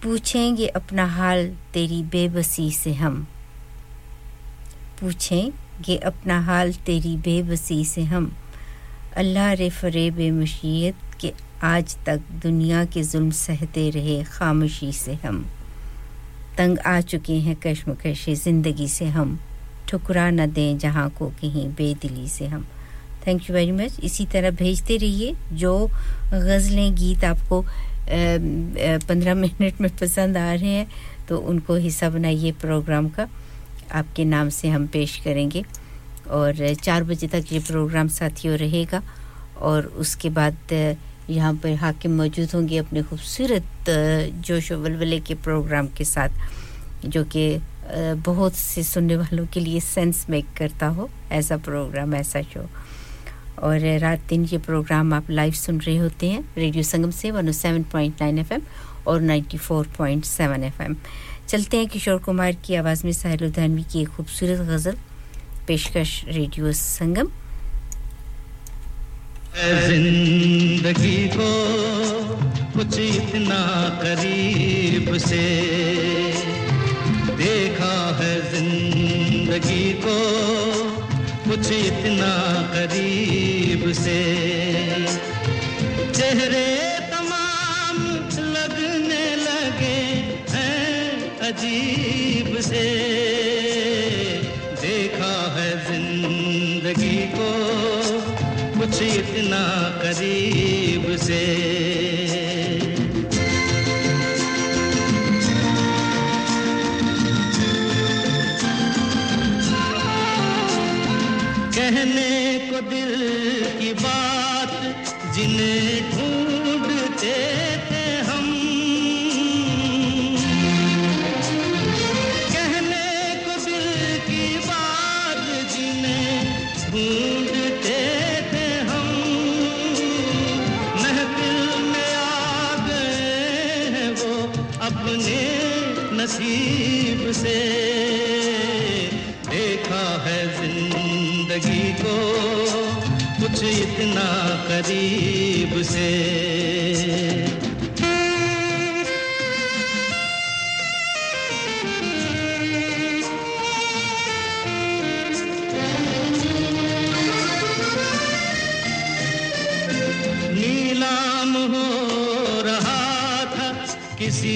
पूछेंगे अपना हाल तेरी बेबसी से हम पूछेंगे अपना हाल तेरी बेबसी से हम अल्लाह रे फरेब मुशीयत के आज तक दुनिया के जुल्म सहते रहे खामोशी से हम तंग आ चुके हैं कश्मकश ज़िंदगी से हम ठुकरा न दें जहां को कहीं बेदिली से हम थैंक यू वेरी मच इसी तरह भेजते रहिए जो गज़लें गीत आपको पंद्रह मिनट में पसंद आ रहे हैं तो उनको हिस्सा बनाइए प्रोग्राम का आपके नाम से हम पेश करेंगे और चार बजे तक ये प्रोग्राम साथियों रहेगा और उसके बाद यहाँ पर हाकिम मौजूद होंगे अपने खूबसूरत जोश और वल्वले के प्रोग्राम के साथ जो कि बहुत से सुनने वालों के लिए सेंस मेक करता हो ऐसा प्रोग्राम ऐसा शो और रात दिन ये प्रोग्राम आप लाइव सुन रहे होते हैं रेडियो संगम से one oh seven point nine F M और ninety-four point seven F M चलते हैं किशोर कुमार की आवाज़ में साहिल उधानवी की एक खूबसूरत गज़ल पेशकश रेडियो संगम ज़िंदगी को कुछ इतना करीब से देखा है ज़िंदगी को कुछ इतना करीब से चेहरे तमाम लगने लगे हैं अजीब से देखा है ज़िंदगी को कुछ इतना करीब से कहने को दिल की बात जिन्हें ढूंढते थे हम कहने को दिल की बात जिन्हें ढूंढ अपने नसीब से देखा है जिंदगी को कुछ इतना करीब से नीलाम हो रहा था किसी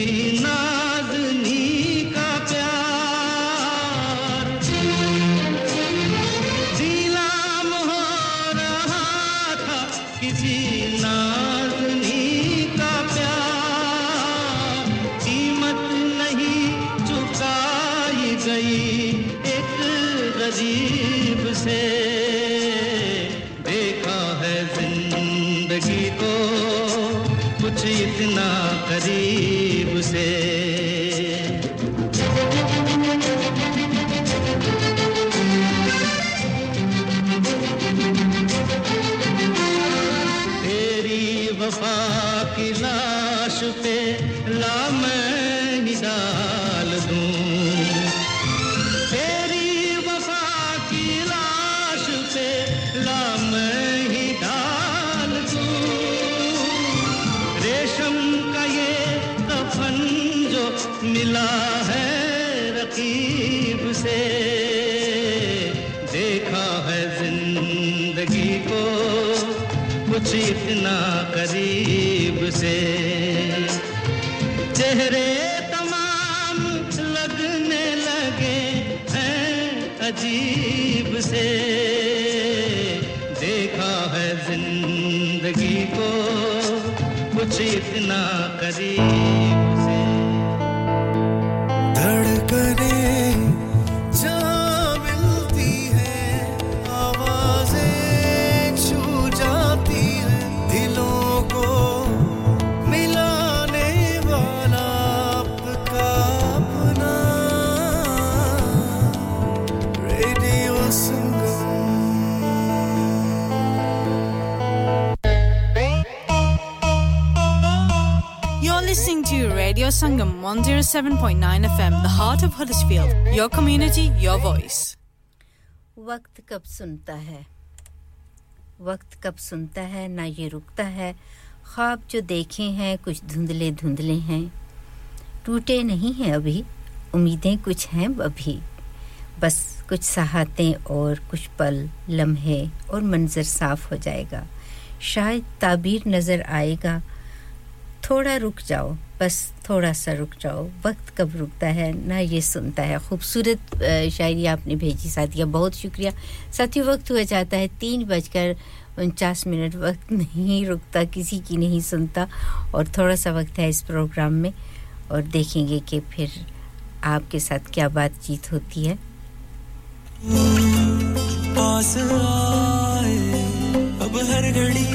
one oh seven point nine F M, the heart of Huddersfield. Your community, your voice. वक्त कब सुनता है? वक्त कब सुनता है ना ये रुकता है ख्वाब जो देखे हैं कुछ धुंधले धुंधले हैं टूटे नहीं हैं अभी उम्मीदें कुछ हैं अभी बस कुछ साहतें और कुछ पल लम्हे और मंजर साफ हो जाएगा शायद ताबीर नजर आएगा थोड़ा रुक जाओ, बस थोड़ा सा रुक जाओ, वक्त कब रुकता है ना ये सुनता है. खूबसूरत शायरी आपने भेजी साथिया, बहुत शुक्रिया. साथियों वक्त हुआ जाता है तीन बजकर उनचास मिनट. वक्त नहीं रुकता, किसी की नहीं सुनता, और थोड़ा सा वक्त है इस प्रोग्राम में और देखेंगे कि फिर आपके साथ क्या बातचीत होती है. पास आए अब हर घड़ी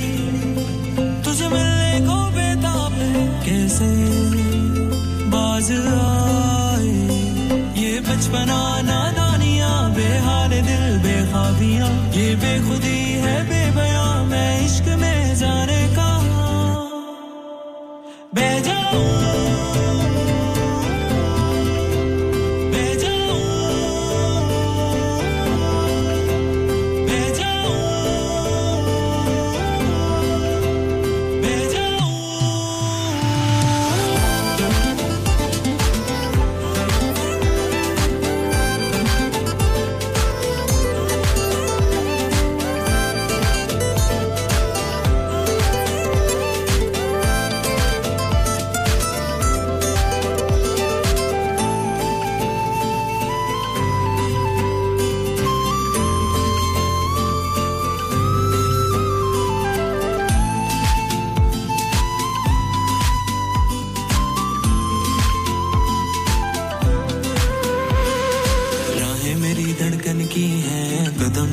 तुझे मिलने को बेताब है, कैसे बाज आए ये बचपना नादानियां, बेहाल दिल बेखाबियां, ये बेखुदी है बेबयां, मैं इश्क में जाने का बेजाऊ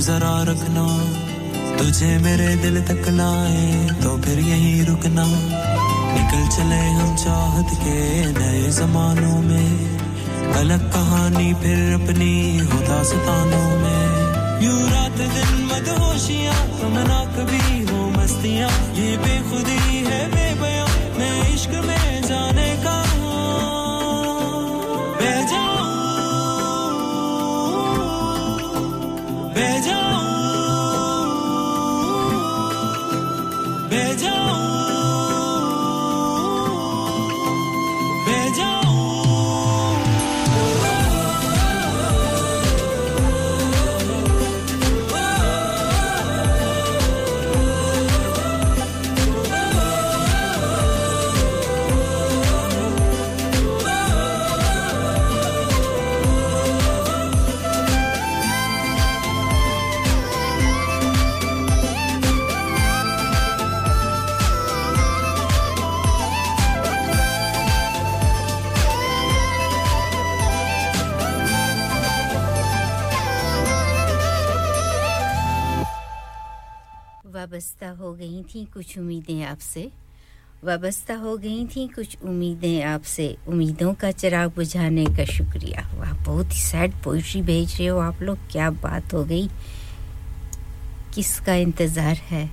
जरा रखना, तुझे मेरे दिल तक लाए तो फिर यहीं रुकना, निकल चले हम चाहत के नए ज़मानों में, अलग कहानी फिर अपनी हो दास्तानों में, यूं रात दिन मदहोशियां तमन्ना कभी हो मस्तियां, ये बेखुदी है बेबयां, मैं इश्क में जाने का बेजान Bejaun, Bejaun, Bejaun. वाबस्ता हो गई थी कुछ उम्मीदें आपसे, वाबस्ता हो गई थी कुछ उम्मीदें आपसे, उम्मीदों का चिराग बुझाने का शुक्रिया. वाह, बहुत ही सैड पोएट्री भेज रहे हो आप लोग, क्या बात हो गई, किसका इंतजार है.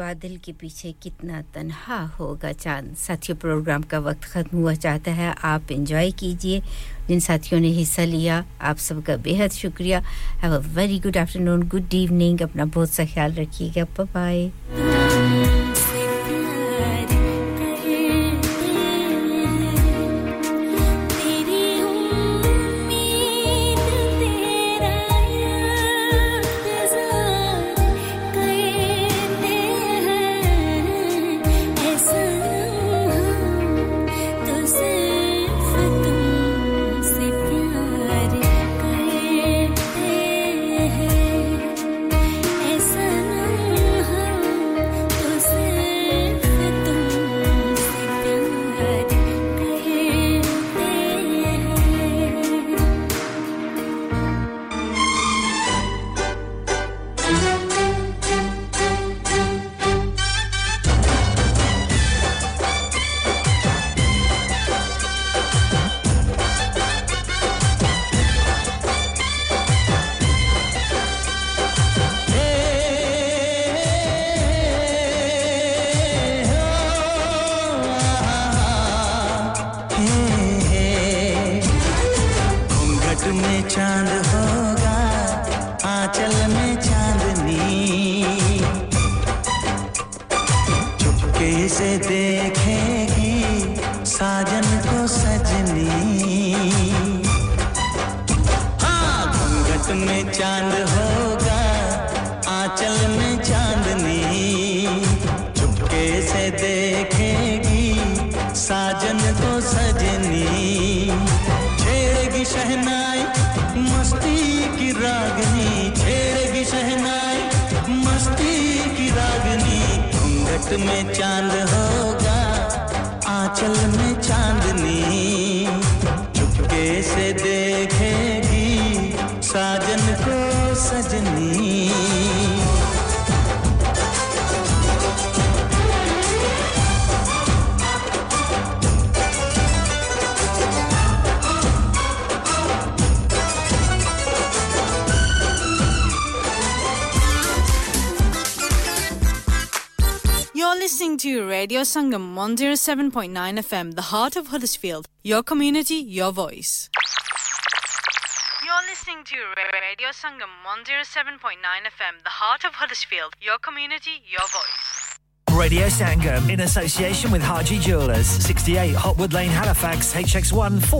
बादल के पीछे कितना तन्हा होगा चांद. साथियों प्रोग्राम का वक्त खत्म हुआ चाहता है, आप एंजॉय कीजिए. जिन साथियों ने हिस्सा लिया आप सबका बेहद शुक्रिया. Have a very good afternoon, good evening. अपना बहुत सा ख्याल रखिएगा. Bye bye. Radio Sangam one oh seven point nine F M, the heart of Huddersfield. Your community, your voice. You're listening to Radio Sangam one oh seven point nine F M, the heart of Huddersfield. Your community, your voice. Radio Sangam, in association with Harji Jewellers, sixty-eight Hotwood Lane, Halifax, H X one four